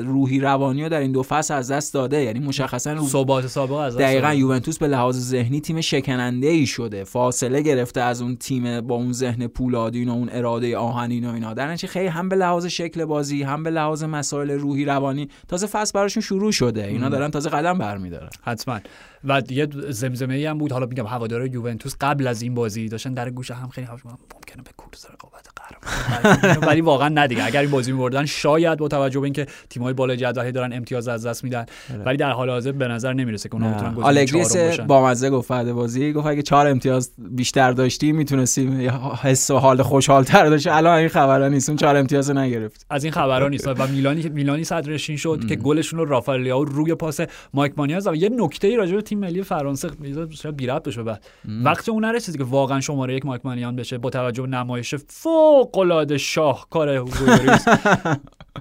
روحی روانی رو در این دو فصل از دست داده، یعنی مشخصا رو... ثبات سابقه از دست. دقیقاً یوونتوس به لحاظ ذهنی تیم شکننده‌ای شده، فاصله گرفته از اون تیم با اون ذهن پولادین و اون اراده آهنین و اینا، درنچه خیلی هم به لحاظ شکل بازی هم به لحاظ مسائل روحی روانی تازه فصل براشون شروع شده، اینا دارن تازه قدم برمی‌دارن. حتما. و یه زمزمه‌ای هم بود، حالا میگم هوادارهای یوونتوس قبل از این بازی داشتن در گوش هم خیلی حرف می‌زدن ممکنه به کورس رقابت قهرمان، ولی واقعا نه دیگه، اگر این بازی می‌بردن شاید با توجه به اینکه تیم‌های بالای جدول دارن امتیاز از دست میدن، ولی در حال حاضر به نظر نمیرسه که اونا بتونن گزینه چهارم باشن. با مزه گفت بعد بازی، گفت اگه چهار امتیاز بیشتر داشتی میتونستیم حس و حال خوشحال‌تر داشتی، الان این خبرا نیست، اون چهار امتیاز رو نگرفت. از این خبرا نیست. و میلانی میلانی صدرنشین شد که گلشون رو رافائلیاو روی پاس مایک مانیاز. یه نکته‌ای راجع به تیم ملی فرانسه شاید بی‌ربط بشه، بعد وقتی اون نره چیزی که واقعا شماره یک مارک مانیان بشه با توجه به نمایش فوق‌العاده شاهکار هوگوریس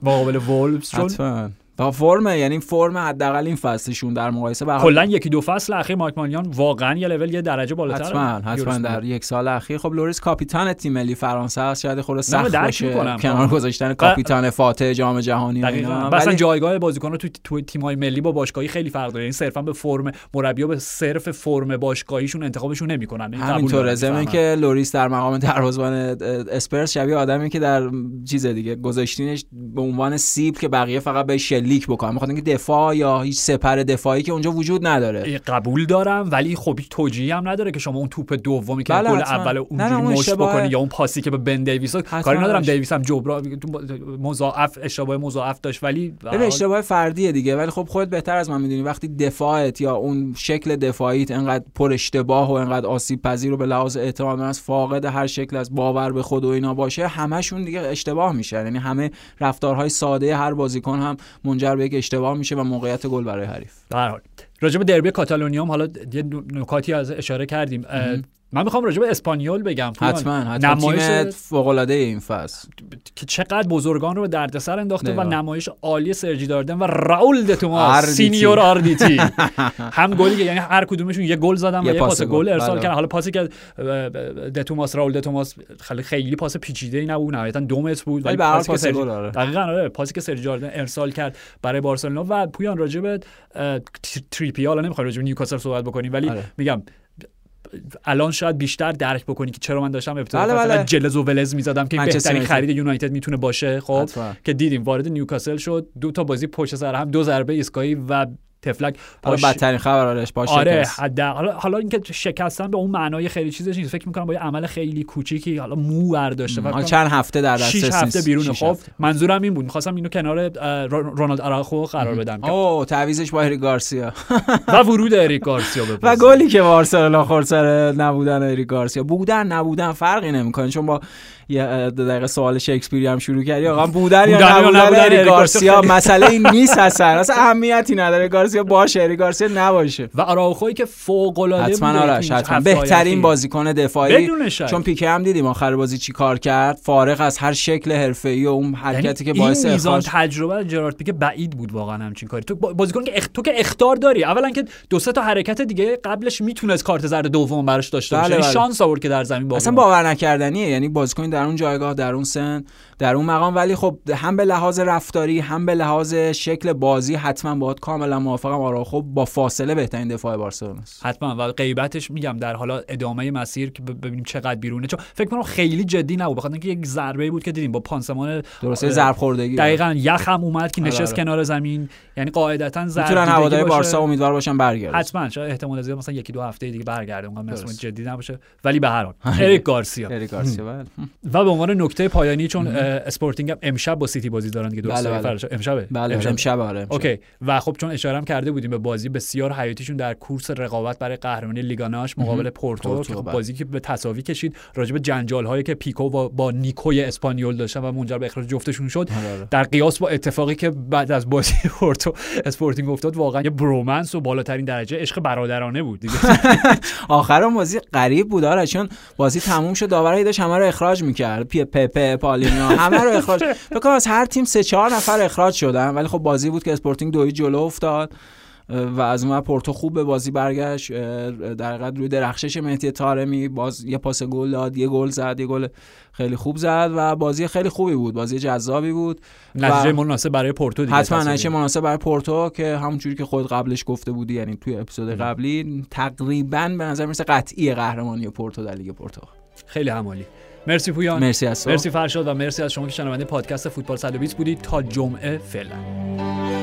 مقابل وولفز شد با فرمه، یعنی فرم حداقل این فصلشون در مقایسه با کلا یکی دو فصل اخیر مارک مانیان واقعا یه لول یه درجه بالاتر. حتما حتما در یک سال اخیر خب لوریس کاپیتان تیم ملی فرانسه است، شاید خود سخت باشه کنار گذاشتن کاپیتان فاتح جام جهانی و اینا، مثلا جایگاه بازیکن‌ها تو تو تیم‌های ملی با باشگاهی خیلی فرق داره، یعنی صرفا به فرم مربی‌ها به صرف فرم باشگاهیشون انتخابشون نمی‌کنن. همینطور زمین که لوریس در مقام دروازه‌بان اسپرس شبیه آدمی که در چیز دیگه گذاشتینش به عنوان سیب که بقیه فقط به لیک بکنم، میخواد اینکه دفاع یا هیچ سپر دفاعی که اونجا وجود نداره. قبول دارم، ولی خب توجیهی هم نداره که شما اون توپ دومی که گل اول اونجوری مشت بکنی یا اون پاسی که به بن دیویس، کاری ندارم دیویس هم جبران مضاعف اشتباه مضاعف داشت، ولی این اشتباه فردیه دیگه، ولی خب خودت بهتر از من میدونی وقتی دفاعت یا اون شکل دفاعیت انقدر پر اشتباه و انقدر آسیب پذیر و به لحاظ اعتماد من فاقد هر شکل از باور به خود و اینا باشه، همشون دیگه اشتباه میشن، یعنی همه رفتارهای ساده هر بازیکن هم منجر به یک اشتباه میشه و موقعیت گل برای حریف. در حال راجع به دربی کاتالونیا حالا یه نکاتی از اشاره کردیم. من میخوام راجع به اسپانیول بگم. حتما حتما نمایش فوق‌العاده این فصل که چقدر بزرگان رو به دردسر انداخته و نمایش عالی سرجی داردن و راول د توماس سینیور آردیتی هم گلی، یعنی هر کدومشون یه گل زدن و یه پاس گل ارسال کردن. حالا پاسی که د توماس راول د توماس خیلی خیلی پاس پیچیده‌ای نبود، نهایتاً دو متر بود، ولی پاسی که دقیقاً پاسی که سرجی داردن ارسال کرد برای بارسلونا. و پویان راجع به تریپی، حالا نمیخوام راجع به نیوکاسل صحبت بکنیم، ولی میگم الان شاید بیشتر درک بکنی که چرا من داشتم ابتدا جلز و ولز می‌زدم که بهترین خرید یونایتد میتونه باشه. خب که دیدیم وارد نیوکاسل شد، دو تا بازی پشت سر هم، دو ضربه ایستگاهی و تفلک. باش... بدترین خبر آرش باشه. آره حالا حالا حالا اینکه شکستن به اون معنای خیلی چیزش نیست، فکر می‌کنم با یه عمل خیلی کوچیکی حالا مو برداشته و چند هفته در دسترس نیست، هفته بیرون. خب منظورم این بود، می‌خواستم اینو کنار رونالد آراخو قرار بدم. اوه تعویضش با اریک گارسیا و ورود اریک گارسیا و گلی که بارسلونا خورد سر نبودن اریک گارسیا. بودن نبودن فرقی نمی‌کنه، چون با یه دقیقه سوال شکسپیری هم شروع کردی. آقا بودن یا نبودن اریک گارسیا مسئله این نیست، اصلا اهمیتی نداره. یا باشه اریک گارسیا نباشه و آراوخویی که فوق العاده بود آرش حتما بهترین بازیکن دفاعی، چون پیکه هم دیدیم آخر بازی چی کار کرد، فارغ از هر شکل حرفه‌ای و اون حرکتی که باعث اخراج. میزان تجربه جرارد پیکه بعید بود واقعا همچین کاری. تو بازیکن که اخ... تو که اخطار داری، اولا که دو سه تا حرکت دیگه قبلش میتونست کارت زرد دوم براش داشته باشه، یعنی شانس آورد که در زمین باشه. اصلا باور نکردنیه، یعنی بازیکن در اون جایگاه، در اون سن، در اون مقام. ولی خب هم به لحاظ رفتاری هم به لحاظ شکل بازی حتما باهات کاملا موافقم. آراخو با فاصله بهترین دفاع بارسلونا است حتما. و غیبتش میگم در حالا ادامه مسیر که ببینیم چقدر بیرونه، چون فکر کنم خیلی جدی نبود، بخاطر اینکه یک ضربه بود که دیدیم با پانسمان درسته ضرب خوردگی دقیقاً یخ هم اومد که نشست کنار زمین، یعنی قاعدتاً ضرب میتونن هواداری بارسا امیدوار باشن برگرده. حتما شاید احتمال زیاد مثلا یکی دو هفته دیگه برگرده، اونقدر مسئله جدی نباشه. ولی به هر حال اریک گارسیا اریک گارسیا بله. و به عنوان نکته پایانی، چون اسپورتینگ امشب با سیتی بازی دارن دیگه، درسته فردا امشب امشب آره اوکی. و خب چون اشاره کرده بودیم به بازی بسیار حیاتیشون در کورس رقابت برای قهرمانی لیگاناش مقابل پورتو که بازی که به تساوی کشید، راجب جنجال هایی که پیکو با, با نیکوی اسپانیول داشتن و منجر به اخراج جفتشون شد، در قیاس با اتفاقی که بعد از بازی پورتو اسپورتینگ افتاد، واقعا یه برومنس و بالاترین درجه عشق برادرانه بود دیگه. آخر اون بازی غریب بود آره، چون بازی تموم شد داوری داشت همه رو اخراج می‌کرد، پی پپ پالینا همه رو اخراج. فکر کنم از هر تیم سه چهار نفر اخراج شدن، ولی خب بازی بود که اسپورتینگ دویی جلو افتاد و از اون پورتو خوب به بازی برگشت. در حقیقت روی درخشش مهدی طارمی باز یه پاس گل داد، یه گل زد، یه گل خیلی خوب زد و بازی خیلی خوبی بود، بازی جذابی بود. نتیجه مناسب برای پورتو دیگه، حتما نتیجه مناسب برای پورتو که همونجوری که خود قبلش گفته بودی، یعنی توی اپیزود قبلی تقریباً به نظر میرسه قطعی قهرمانی پورتو در لیگ پورتو. خیلی همالی. مرسی پویان، مرسی از تو، مرسی فرشاد و مرسی از شما که شنونده پادکست فوتبال صد و بیست بودید. تا جمعه فعلا.